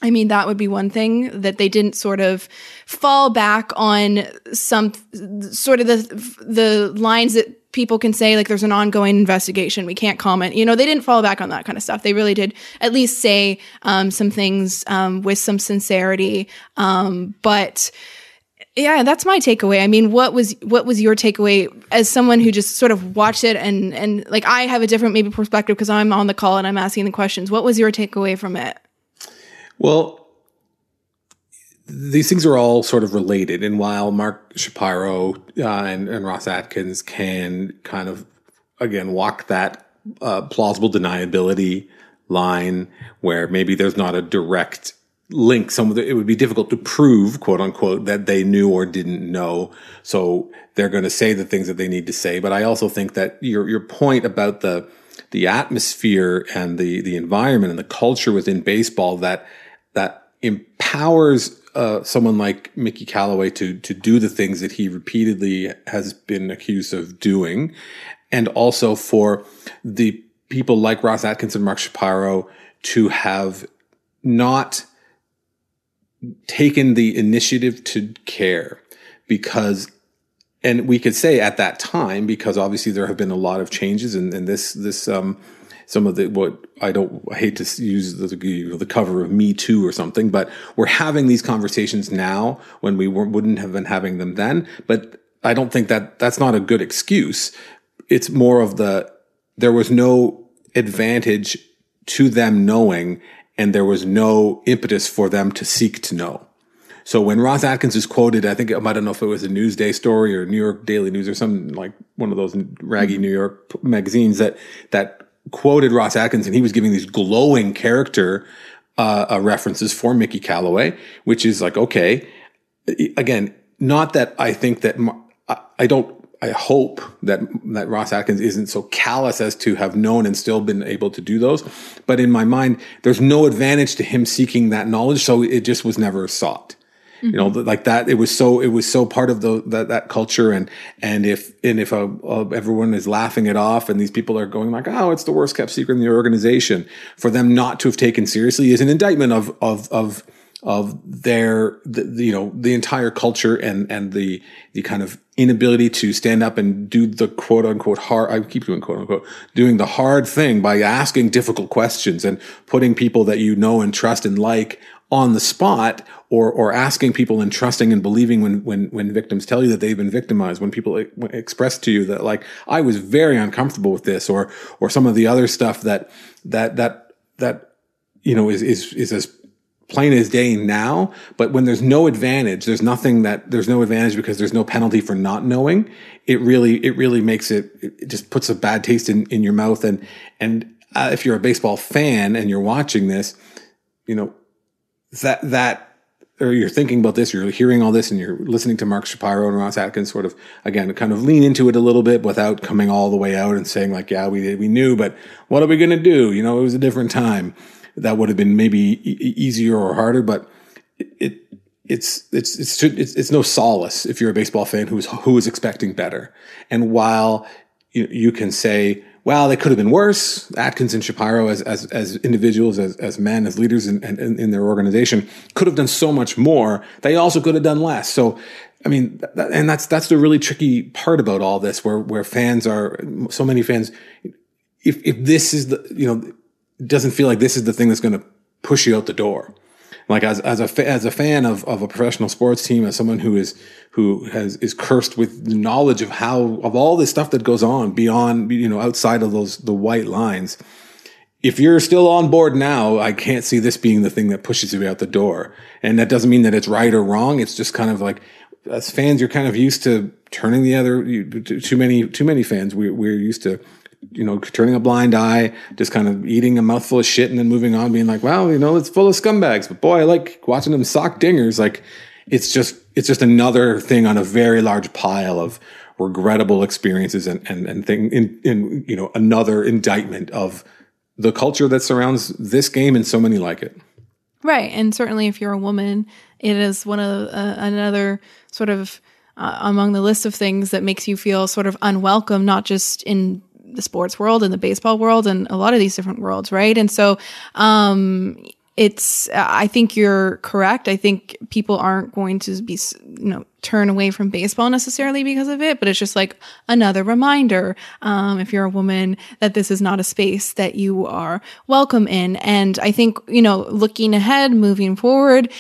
I mean, that would be one thing, that they didn't sort of fall back on some sort of the lines that people can say, like, there's an ongoing investigation, we can't comment. You know, they didn't fall back on that kind of stuff. They really did at least say some things with some sincerity. But yeah, that's my takeaway. I mean, what was your takeaway as someone who just sort of watched it and like, I have a different maybe perspective because I'm on the call and I'm asking the questions. What was your takeaway from it? Well, these things are all sort of related. And while Mark Shapiro and Ross Atkins can kind of, again, walk that plausible deniability line where maybe there's not a direct link, it would be difficult to prove, quote unquote, that they knew or didn't know. So they're going to say the things that they need to say. But I also think that your point about the atmosphere and the environment and the culture within baseball that empowers someone like Mickey Callaway to do the things that he repeatedly has been accused of doing, and also for the people like Ross Atkins and Mark Shapiro to have not taken the initiative to care, because, and we could say at that time, because obviously there have been a lot of changes, and this some of the, I hate to use the cover of Me Too or something, but we're having these conversations now when we wouldn't have been having them then. But I don't think that's not a good excuse. It's more of there was no advantage to them knowing, and there was no impetus for them to seek to know. So when Ross Atkins is quoted, I think, I don't know if it was a Newsday story or New York Daily News or something, like one of those raggy New York magazines that quoted Ross Atkins, and he was giving these glowing character references for Mickey Callaway, which is like, okay, again, not that I think that I hope that Ross Atkins isn't so callous as to have known and still been able to do those. But in my mind, there's no advantage to him seeking that knowledge. So it just was never sought. You know, like that, it was so part of that culture. And if everyone is laughing it off and these people are going like, oh, it's the worst kept secret in the organization, for them not to have taken seriously is an indictment of their, the entire culture and the kind of inability to stand up and do the quote unquote hard, I keep doing quote unquote, doing the hard thing by asking difficult questions and putting people that you know and trust and like on the spot, or asking people and trusting and believing when victims tell you that they've been victimized, when people express to you that, like, I was very uncomfortable with this, or some of the other stuff that you know is as plain as day now. But when there's no advantage, there's no advantage because there's no penalty for not knowing. It really makes it just puts a bad taste in your mouth. And if you're a baseball fan and you're watching this, you know, or you're thinking about this, you're hearing all this, and you're listening to Mark Shapiro and Ross Atkins sort of, again, kind of lean into it a little bit without coming all the way out and saying like, yeah, we knew, but what are we going to do? You know, it was a different time. That would have been maybe easier or harder, but it, it's no solace if you're a baseball fan who is expecting better. And while you can say, well, they could have been worse, Atkins and Shapiro as individuals, as men, as leaders in their organization, could have done so much more. They also could have done less. So, I mean, and that's the really tricky part about all this, where fans are, so many fans, if this is the, it doesn't feel like this is the thing that's going to push you out the door. Like as a fan of a professional sports team, as someone who is cursed with knowledge of all this stuff that goes on beyond, outside of the white lines. If you're still on board now, I can't see this being the thing that pushes you out the door. And that doesn't mean that it's right or wrong. It's just kind of like, as fans, you're kind of used to turning the other, too many fans. We're used to, turning a blind eye, just kind of eating a mouthful of shit and then moving on, being like, well, it's full of scumbags, but boy, I like watching them sock dingers. Like, it's just another thing on a very large pile of regrettable experiences and thing in another indictment of the culture that surrounds this game and so many like it. Right. And certainly if you're a woman, it is one of another sort of among the list of things that makes you feel sort of unwelcome, not just in the sports world and the baseball world and a lot of these different worlds. Right. And so, I think you're correct. I think people aren't going to be, turn away from baseball necessarily because of it, but it's just like another reminder, if you're a woman, that this is not a space that you are welcome in. And I think, looking ahead, moving forward,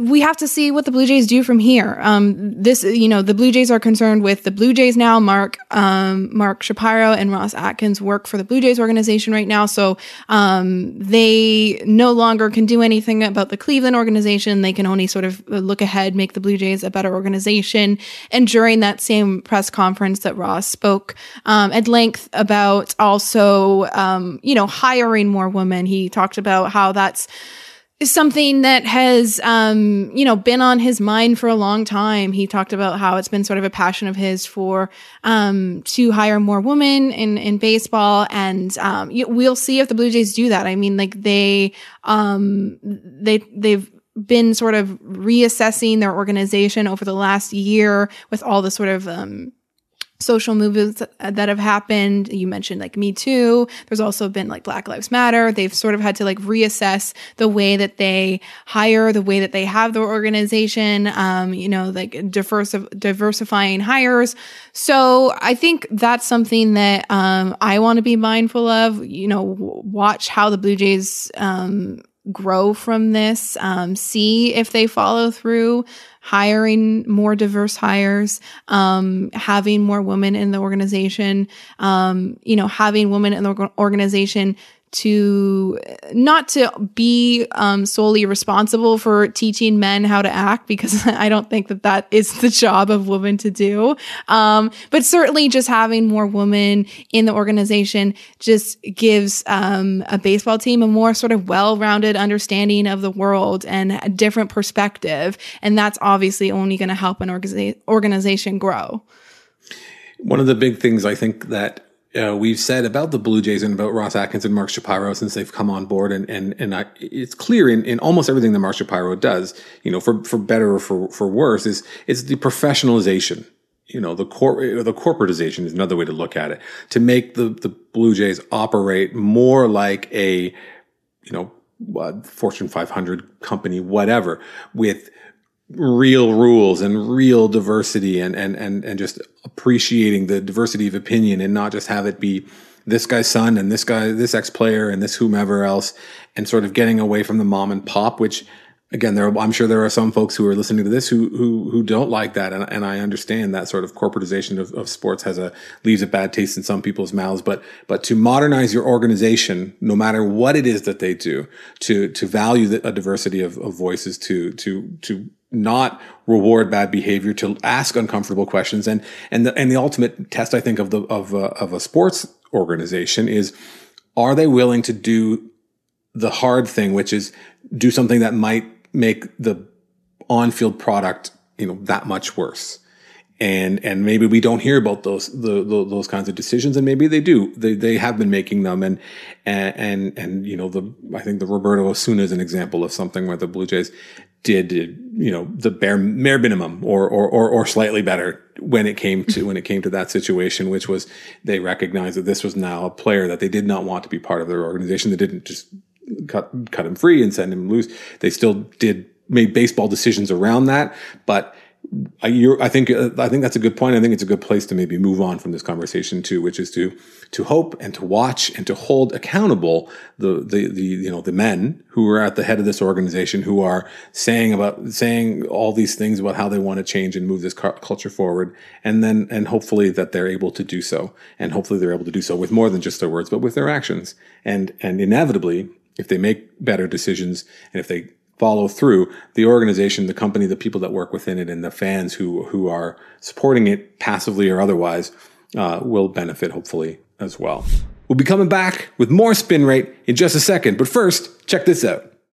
we have to see what the Blue Jays do from here. The Blue Jays are concerned with the Blue Jays now. Mark Shapiro and Ross Atkins work for the Blue Jays organization right now. So, they no longer can do anything about the Cleveland organization. They can only sort of look ahead, make the Blue Jays a better organization. And during that same press conference that Ross spoke, at length about also, hiring more women. He talked about how that's something that has, been on his mind for a long time. He talked about how it's been sort of a passion of his for, to hire more women in baseball. And, we'll see if the Blue Jays do that. I mean, like they've been sort of reassessing their organization over the last year with all the sort of, social movements that have happened. You mentioned like Me Too. There's also been like Black Lives Matter. They've sort of had to like reassess the way that they hire, the way that they have their organization, like diversifying hires. So I think that's something that I want to be mindful of, watch how the Blue Jays grow from this, see if they follow through, hiring more diverse hires, having more women in the organization, having women in the organization to not to be solely responsible for teaching men how to act, because I don't think that is the job of women to do. But certainly just having more women in the organization just gives a baseball team a more sort of well-rounded understanding of the world and a different perspective. And that's obviously only going to help an organization grow. One of the big things I think that we've said about the Blue Jays and about Ross Atkins and Mark Shapiro since they've come on board. And it's clear in almost everything that Mark Shapiro does, for better or for worse, it's the professionalization, the corporatization is another way to look at it, to make the Blue Jays operate more like a, Fortune 500 company, whatever, with real rules and real diversity and just appreciating the diversity of opinion, and not just have it be this guy's son and this ex-player and this whomever else, and sort of getting away from the mom and pop, which again, I'm sure there are some folks who are listening to this who don't like that. And I understand that sort of corporatization of sports leaves a bad taste in some people's mouths, but to modernize your organization, no matter what it is that they do, to value a diversity of voices, to not reward bad behavior, to ask uncomfortable questions, and the ultimate test, I think, of a sports organization is, are they willing to do the hard thing, which is do something that might make the on-field product, that much worse. And maybe we don't hear about those kinds of decisions, and maybe they do. They have been making them, and I think the Roberto Osuna is an example of something where the Blue Jays did, you know, the bare minimum or slightly better when it came to that situation, which was they recognized that this was now a player that they did not want to be part of their organization. They didn't just cut him free and send him loose. They still made baseball decisions around that. But I think that's a good point. I think it's a good place to maybe move on from this conversation too, which is to hope and to watch and to hold accountable the men who are at the head of this organization, who are saying all these things about how they want to change and move this culture forward, and hopefully that they're able to do so, and hopefully they're able to do so with more than just their words, but with their actions. And inevitably, if they make better decisions and if they follow through, the organization, the company, the people that work within it, and the fans who are supporting it passively or otherwise will benefit, hopefully, as well. We'll be coming back with more Spin Rate in just a second. But first, check this out.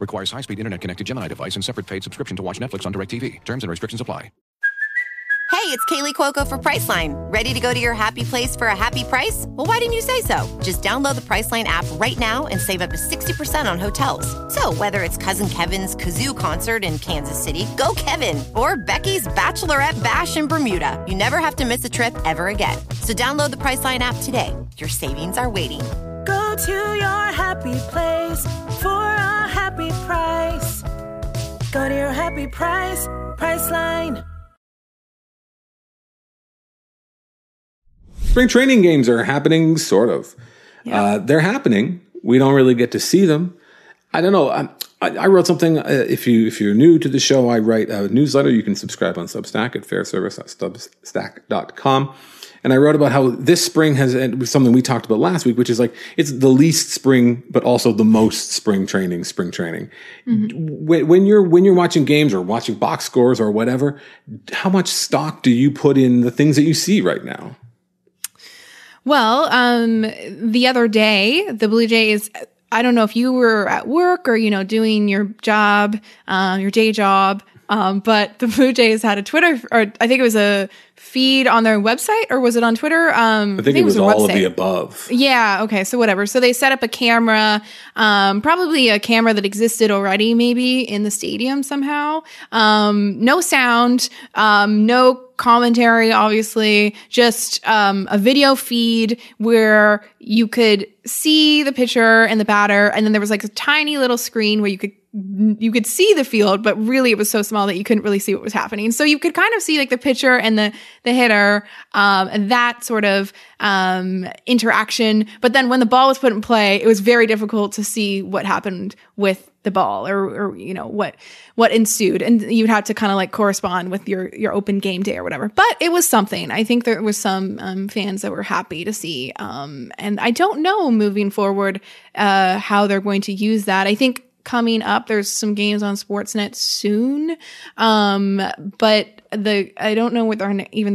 Requires high-speed internet-connected Gemini device and separate paid subscription to watch Netflix on DirecTV. Terms and restrictions apply. Hey, it's Kaylee Cuoco for Priceline. Ready to go to your happy place for a happy price? Well, why didn't you say so? Just download the Priceline app right now and save up to 60% on hotels. So whether it's Cousin Kevin's Kazoo concert in Kansas City, go Kevin, or Becky's Bachelorette Bash in Bermuda, you never have to miss a trip ever again. So download the Priceline app today. Your savings are waiting. Go to your happy place for a happy price. Go to your happy price, Priceline. Spring training games are happening, sort of. Yeah. They're happening. We don't really get to see them. I don't know. I wrote something. If you're new to the show, I write a newsletter. You can subscribe on Substack at fairservice.substack.com. And I wrote about how this spring has, and something we talked about last week, which is like it's the least spring, but also the most spring training. Mm-hmm. When you're watching games or watching box scores or whatever, how much stock do you put in the things that you see right now? Well, the other day, the Blue Jays, I don't know if you were at work or, you know, doing your job, your day job, but the Blue Jays had a Twitter, or I think it was a feed on their website, or was it on Twitter? I think it was all website. Of the above. Yeah, okay, so whatever. So they set up a camera, probably a camera that existed already maybe in the stadium somehow. No sound, no commentary, obviously, just a video feed where you could see the pitcher and the batter, and then there was like a tiny little screen where you could see the field, but really it was so small that you couldn't really see what was happening. So you could kind of see like the pitcher and the hitter, and that sort of interaction. But then when the ball was put in play, it was very difficult to see what happened with the ball, or you know, what ensued, and you'd have to kind of like correspond with your open game day or whatever. But it was something. I think there was some fans that were happy to see, and I don't know moving forward how they're going to use that. I think coming up, there's some games on Sportsnet soon, but I don't know what their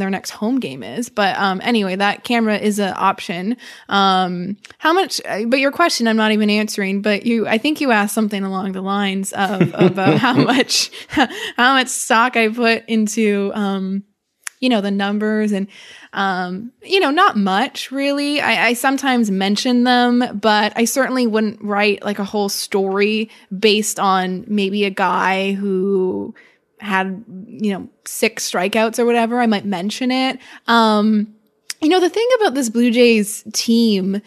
next home game is. But anyway, that camera is an option. How much? But your question, I'm not even answering. But I think you asked something along the lines of how much stock I put into you know, the numbers, and you know, not much really. I sometimes mention them, but I certainly wouldn't write like a whole story based on maybe a guy who had, you know, 6 strikeouts or whatever. I might mention it. You know, the thing about this Blue Jays team,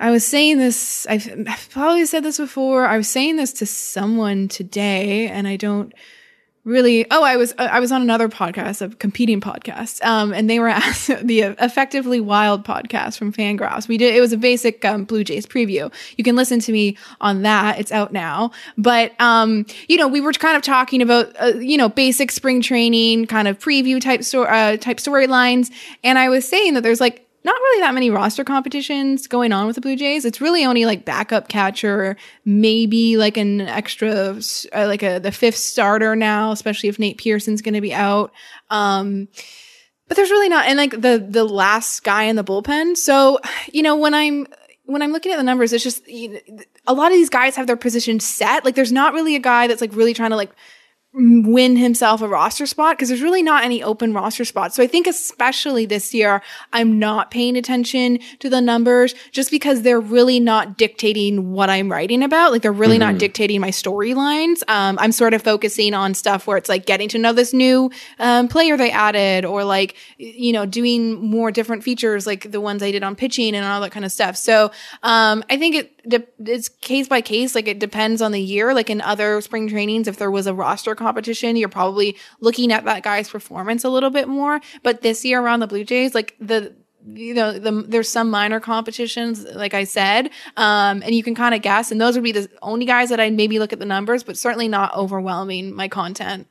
I was saying this, I've probably said this before. I was saying this to someone today, and I don't really. Oh, I was on another podcast, a competing podcast, and they were asked the Effectively Wild podcast from Fangraphs. It was a basic Blue Jays preview. You can listen to me on that; it's out now. But you know, we were kind of talking about you know, basic spring training kind of preview type storylines, and I was saying that there's like not really that many roster competitions going on with the Blue Jays. It's really only like backup catcher, maybe like an extra, the 5th starter now, especially if Nate Pearson's going to be out. But there's really not, and like the last guy in the bullpen. So, you know, when I'm looking at the numbers, it's just, you know, a lot of these guys have their position set. Like, there's not really a guy that's like really trying to like win himself a roster spot, because there's really not any open roster spots. So I think especially this year, I'm not paying attention to the numbers just because they're really not dictating what I'm writing about. Like, they're really not dictating my storylines. I'm sort of focusing on stuff where it's like getting to know this new player they added, or like, you know, doing more different features like the ones I did on pitching and all that kind of stuff. So I think it's case by case. Like, it depends on the year. Like, in other spring trainings, if there was a roster competition, you're probably looking at that guy's performance a little bit more. But this year around the Blue Jays, like, there's some minor competitions, like I said, and you can kind of guess, and those would be the only guys that I'd maybe look at the numbers, but certainly not overwhelming my content.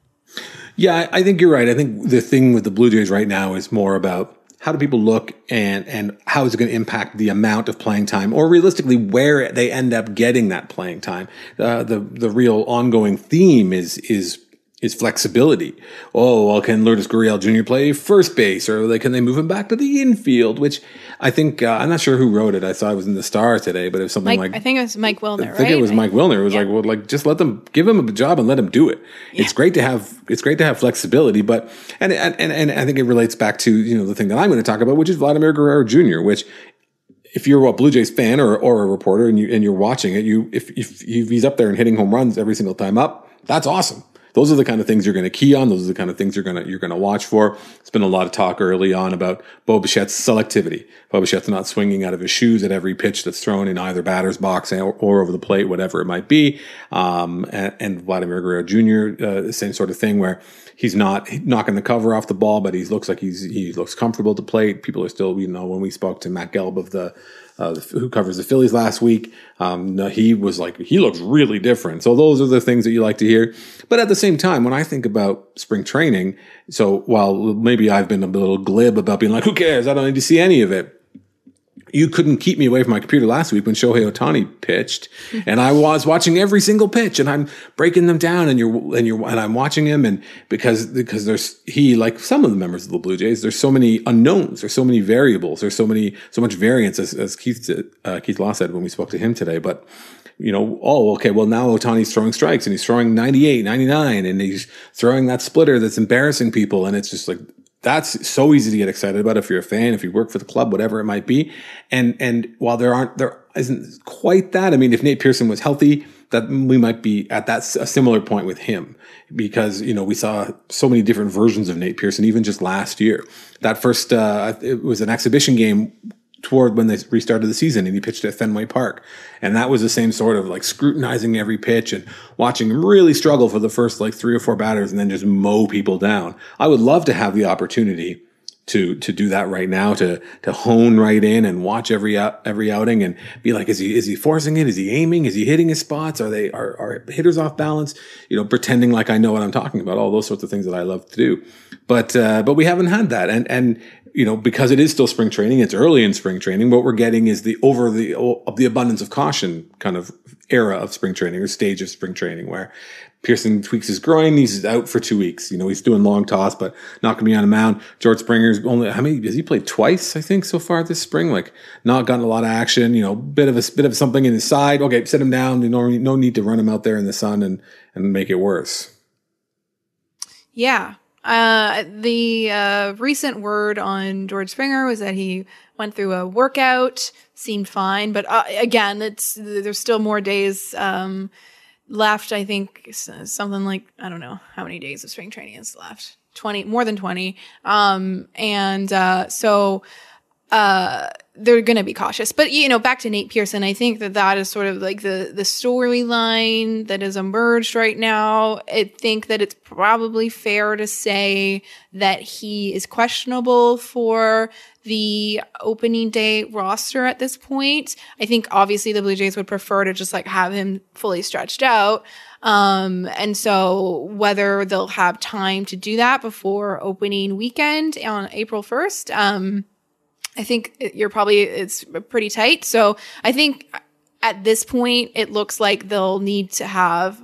Yeah, I think you're right. I think the thing with the Blue Jays right now is more about how do people look, and how is it going to impact the amount of playing time, or realistically where they end up getting that playing time. The real ongoing theme is flexibility. Oh, well, can Lourdes Gurriel Jr. play first base, or can they move him back to the infield? Which I think, I'm not sure who wrote it. I saw it was in the Star today, but it was something like, I think it was Mike Wilner, right? I think it was Mike Wilner. It was just let them, give him a job and let him do it. Yeah. It's great to have flexibility, but, and I think it relates back to, you know, the thing that I'm going to talk about, which is Vladimir Guerrero Jr., which, if you're a Blue Jays fan or a reporter and you're watching it, if he's up there and hitting home runs every single time up, that's awesome. Those are the kind of things you're going to key on. Those are the kind of things you're going to watch for. There's been a lot of talk early on about Bo Bichette's selectivity. Bo Bichette's not swinging out of his shoes at every pitch that's thrown in either batter's box or over the plate, whatever it might be. And Vladimir Guerrero Jr., same sort of thing, where he's not knocking the cover off the ball, but he looks like he looks comfortable at the plate. People are still, you know, when we spoke to Matt Gelb of who covers the Phillies last week, he was like, he looks really different. So those are the things that you like to hear. But at the same time, when I think about spring training, so while maybe I've been a little glib about being like, who cares? I don't need to see any of it. You couldn't keep me away from my computer last week when Shohei Ohtani pitched, and I was watching every single pitch, and I'm breaking them down, and I'm watching him, and because like some of the members of the Blue Jays, there's so many unknowns, there's so many variables, there's so much variance, as Keith Law said when we spoke to him today, but. You know, now Ohtani's throwing strikes, and he's throwing 98, 99, and he's throwing that splitter that's embarrassing people. And it's just like, that's so easy to get excited about if you're a fan, if you work for the club, whatever it might be. And while there isn't quite that, I mean, if Nate Pearson was healthy, that we might be at a similar point with him, because, you know, we saw so many different versions of Nate Pearson, even just last year. That first, it was an exhibition game toward when they restarted the season, and he pitched at Fenway Park. And that was the same sort of like scrutinizing every pitch and watching him really struggle for the first like three or four batters and then just mow people down. I would love to have the opportunity to do that right now, to hone right in and watch every outing and be like, is he forcing it? Is he aiming? Is he hitting his spots? Are hitters off balance? You know, pretending like I know what I'm talking about, all those sorts of things that I love to do. But we haven't had that. And, you know, because it is still spring training, it's early in spring training. What we're getting is the abundance of caution kind of era of spring training, or stage of spring training, where Pearson tweaks his groin. He's out for 2 weeks. You know, he's doing long toss, but not going to be on a mound. George Springer's has he played twice, I think, so far this spring? Like, not gotten a lot of action, you know, bit of something in his side. Okay, sit him down. No need to run him out there in the sun and make it worse. Yeah. The recent word on George Springer was that he went through a workout, seemed fine, but again, there's still more days, left. I think something like, I don't know how many days of spring training is left, 20, more than 20. So they're going to be cautious. But, you know, back to Nate Pearson, I think that is sort of like the storyline that has emerged right now. I think that it's probably fair to say that he is questionable for the opening day roster at this point. I think obviously the Blue Jays would prefer to just like have him fully stretched out. And so whether they'll have time to do that before opening weekend on April 1st, I think it's pretty tight. So I think at this point, it looks like they'll need to have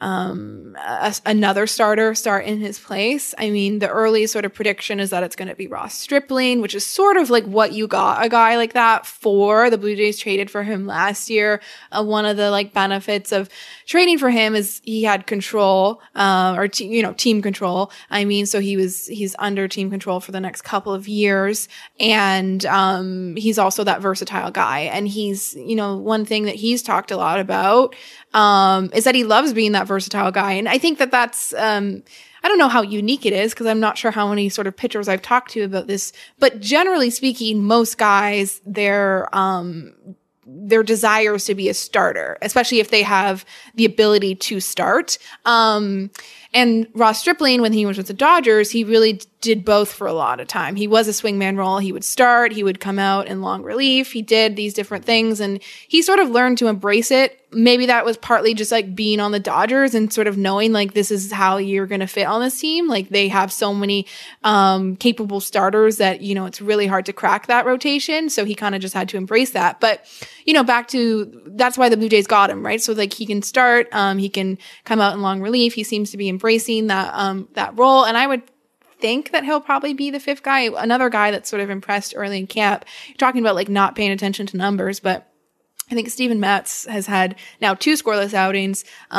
another starter start in his place. I mean, the early sort of prediction is that it's going to be Ross Stripling, which is sort of like what you got a guy like that for. The Blue Jays traded for him last year. One of the like benefits of trading for him is he had control, team control. I mean, so he's under team control for the next couple of years. And he's also that versatile guy. And he's, one thing that he's talked a lot about is that he loves being that versatile guy. And I think that that's, I don't know how unique it is because I'm not sure how many sort of pitchers I've talked to about this, but generally speaking, most guys, their desires to be a starter, especially if they have the ability to start. And Ross Stripling, when he was with the Dodgers, he really did both for a lot of time. He was a swingman role. He would start. He would come out in long relief. He did these different things, and he sort of learned to embrace it. Maybe that was partly just like being on the Dodgers and sort of knowing like this is how you're going to fit on this team. Like they have so many capable starters that, it's really hard to crack that rotation. So he kind of just had to embrace that. But, back to that's why the Blue Jays got him, right? So like he can start. He can come out in long relief. He seems to be embracing that role, and I would think that he'll probably be the fifth guy. Another guy that sort of impressed early in camp. You're talking about like not paying attention to numbers, but I think Steven Matz has had now 2 scoreless outings. And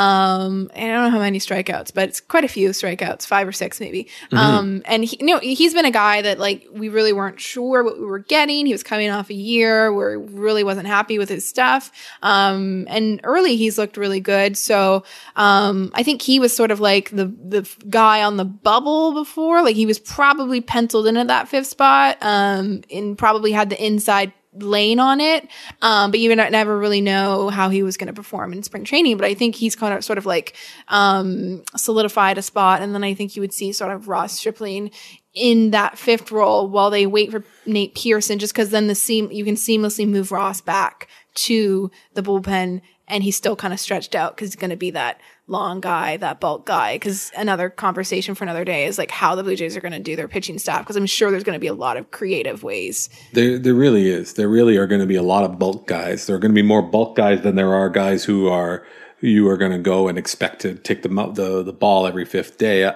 I don't know how many strikeouts, but it's quite a few strikeouts, 5 or 6 maybe. Mm-hmm. And he's been a guy that like we really weren't sure what we were getting. He was coming off a year where he really wasn't happy with his stuff. And early he's looked really good. So I think he was sort of like the guy on the bubble before. Like he was probably penciled into that 5th spot and probably had the inside lane on it, but you never really know how he was going to perform in spring training. But I think he's kind of sort of like solidified a spot, and then I think you would see sort of Ross Stripling in that 5th role while they wait for Nate Pearson, just because then you can seamlessly move Ross back to the bullpen, and he's still kind of stretched out because he's going to be that long guy, that bulk guy. Because another conversation for another day is like how the Blue Jays are going to do their pitching staff, because I'm sure there's going to be a lot of creative ways. There really is. There really are going to be a lot of bulk guys. There are going to be more bulk guys than there are guys who you are going to go and expect to take the ball every 5th day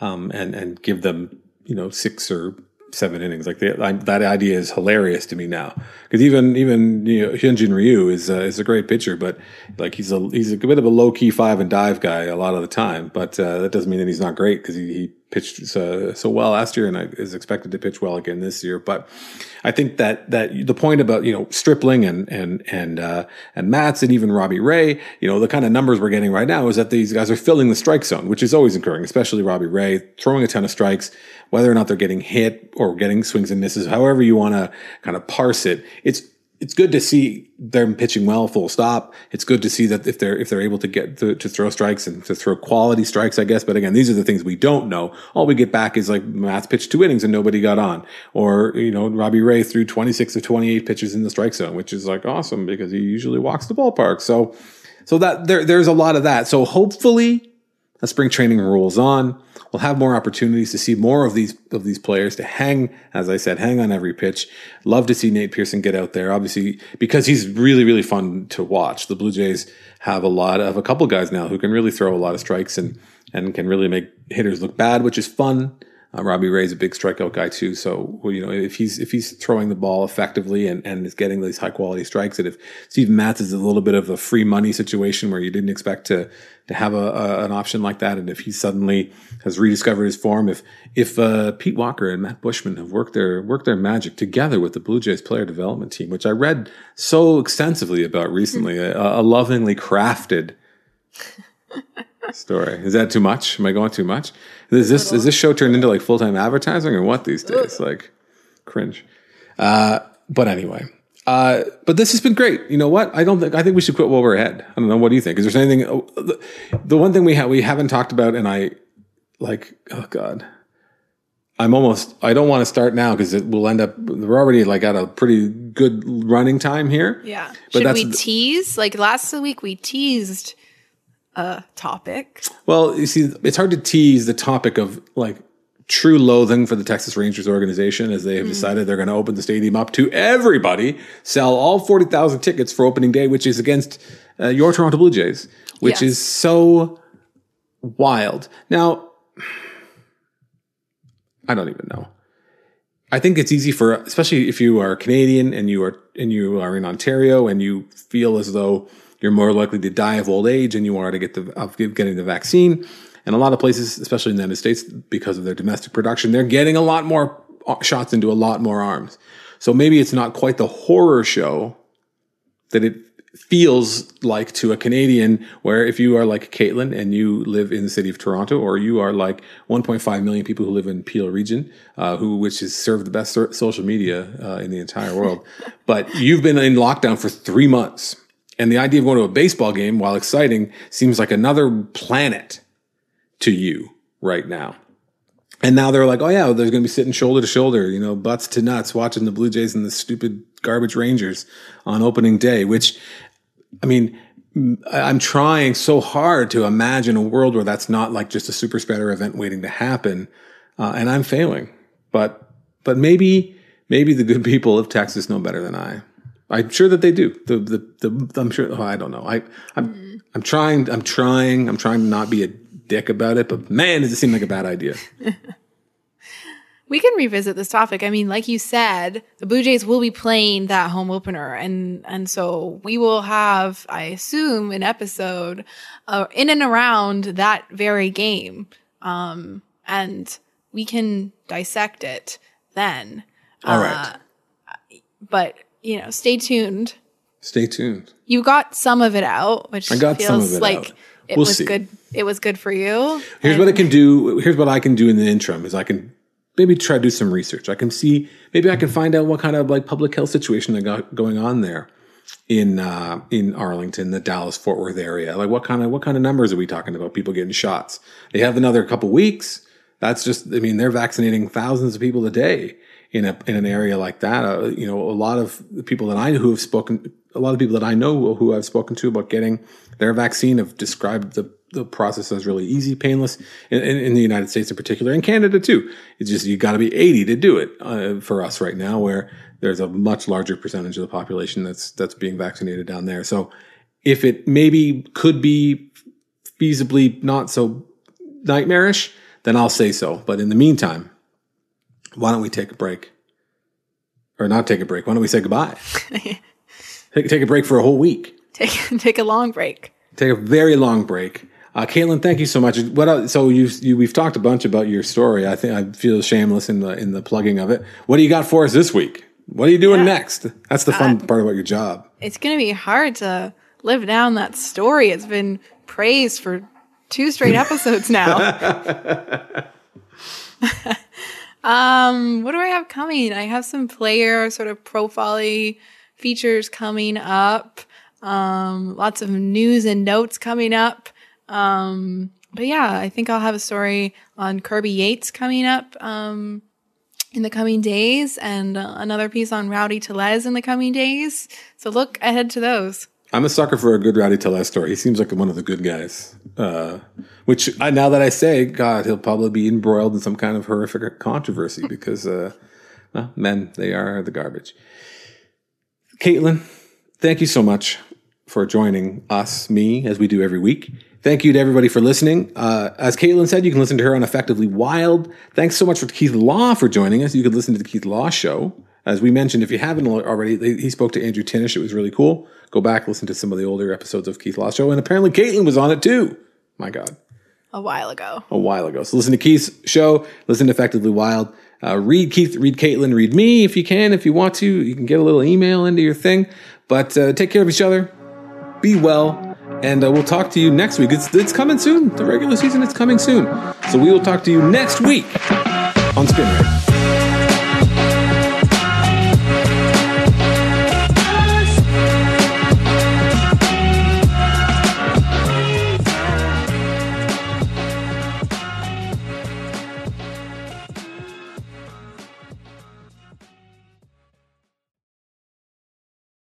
and give them 6 or 7 innings. Like that idea is hilarious to me now, because even Hyunjin Ryu is a great pitcher, but like he's a bit of a low key five and dive guy a lot of the time. But that doesn't mean that he's not great, because he pitched so well last year and is expected to pitch well again this year. But I think that the point about Stripling and Matz and even Robbie Ray, the kind of numbers we're getting right now is that these guys are filling the strike zone, which is always encouraging, especially Robbie Ray throwing a ton of strikes. Whether or not they're getting hit or getting swings and misses, however you want to kind of parse it, it's good to see them pitching well, full stop. It's good to see that if they're able to get to throw strikes and to throw quality strikes, I guess. But again, these are the things we don't know. All we get back is like Matt's pitched 2 innings and nobody got on, or Robbie Ray threw 26 of 28 pitches in the strike zone, which is like awesome because he usually walks the ballpark. So that there's a lot of that. So hopefully, as spring training rolls on, we'll have more opportunities to see more of these players to hang, as I said, hang on every pitch. Love to see Nate Pearson get out there, obviously, because he's really, really fun to watch. The Blue Jays have a couple guys now who can really throw a lot of strikes and can really make hitters look bad, which is fun. Robbie Ray's a big strikeout guy too. So, if he's throwing the ball effectively and is getting these high quality strikes, and if Steven Matz is a little bit of a free money situation where you didn't expect to have an option like that, and if he suddenly has rediscovered his form, if Pete Walker and Matt Bushman have worked their magic together with the Blue Jays player development team, which I read so extensively about recently, a lovingly crafted story. Is that too much? Am I going too much? Is this show turned into like full-time advertising or what these days? Like cringe. But anyway. But this has been great. You know what? I think we should quit while we're ahead. I don't know. What do you think? Is there anything? The one thing we haven't talked about, and I like, oh God, I don't want to start now because it will end up, we're already like at a pretty good running time here. Yeah. But should we tease? Like last week we teased a topic. Well, you see, it's hard to tease the topic of like true loathing for the Texas Rangers organization, as they have decided they're going to open the stadium up to everybody, sell all 40,000 tickets for opening day, which is against your Toronto Blue Jays, which is so Wild. Now, I don't even know. I think it's easy for, especially if you are Canadian and you are in Ontario and you feel as though you're more likely to die of old age and you are to getting the vaccine. And a lot of places, especially in the United States, because of their domestic production, they're getting a lot more shots into a lot more arms. So maybe it's not quite the horror show that it feels like to a Canadian, where if you are like Caitlin and you live in the city of Toronto, or you are like 1.5 million people who live in Peel region, which is served the best social media in the entire world. But you've been in lockdown for 3 months. And the idea of going to a baseball game, while exciting, seems like another planet to you right now. And now they're like, oh yeah, they're going to be sitting shoulder to shoulder, butts to nuts, watching the Blue Jays and the stupid garbage Rangers on opening day, which, I mean, I'm trying so hard to imagine a world where that's not like just a super spreader event waiting to happen. And I'm failing, but maybe the good people of Texas know better than I. I'm sure that they do. I'm sure. Oh, I don't know. I'm trying to not be a dick about it, but man, does it seem like a bad idea. We can revisit this topic. I mean, like you said, the Blue Jays will be playing that home opener. And so we will have, I assume, an episode in and around that very game. And we can dissect it then. All right. But... stay tuned. Stay tuned. You got some of it out, which I got feels some of it like out. It we'll was see. Good. It was good for you. Here's what I can do in the interim is I can maybe try to do some research. I can see, maybe I can find out what kind of like public health situation they got going on there in Arlington, the Dallas-Fort Worth area. Like what kind of numbers are we talking about? People getting shots. They have another couple weeks. That's just, I mean, they're vaccinating thousands of people a day. In an area like that, a lot of people that I know who I've spoken to about getting their vaccine have described the process as really easy, painless in the United States in particular, and Canada too. It's just, you got to be 80 to do it for us right now, where there's a much larger percentage of the population that's being vaccinated down there. So if it maybe could be feasibly not so nightmarish, then I'll say so. But in the meantime, why don't we take a break? Or not take a break. Why don't we say goodbye? take a break for a whole week. Take a long break. Take a very long break. Caitlin, thank you so much. We've talked a bunch about your story. I think I feel shameless in the plugging of it. What do you got for us this week? What are you doing next? That's the fun part about your job. It's going to be hard to live down that story. It's been praised for 2 straight episodes now. What do I have coming? I have some player sort of profile-y features coming up. Lots of news and notes coming up. But yeah, I think I'll have a story on Kirby Yates coming up, in the coming days, and another piece on Rowdy Tellez in the coming days. So look ahead to those. I'm a sucker for a good Rowdy Tellez story. He seems like one of the good guys. Now that I say, God, he'll probably be embroiled in some kind of horrific controversy because men, they are the garbage. Caitlin, thank you so much for joining me, as we do every week. Thank you to everybody for listening. As Caitlin said, you can listen to her on Effectively Wild. Thanks so much for Keith Law for joining us. You can listen to the Keith Law Show. As we mentioned, if you haven't already, he spoke to Andrew Tinnish. It was really cool. Go back, listen to some of the older episodes of Keith Law Show. And apparently Caitlin was on it too. My God. A while ago. So listen to Keith's show. Listen to Effectively Wild. Read Keith, read Caitlin, read me if you can. If you want to, you can get a little email into your thing. But take care of each other. Be well. And we'll talk to you next week. It's coming soon. The regular season is coming soon. So we will talk to you next week on Spin Rate.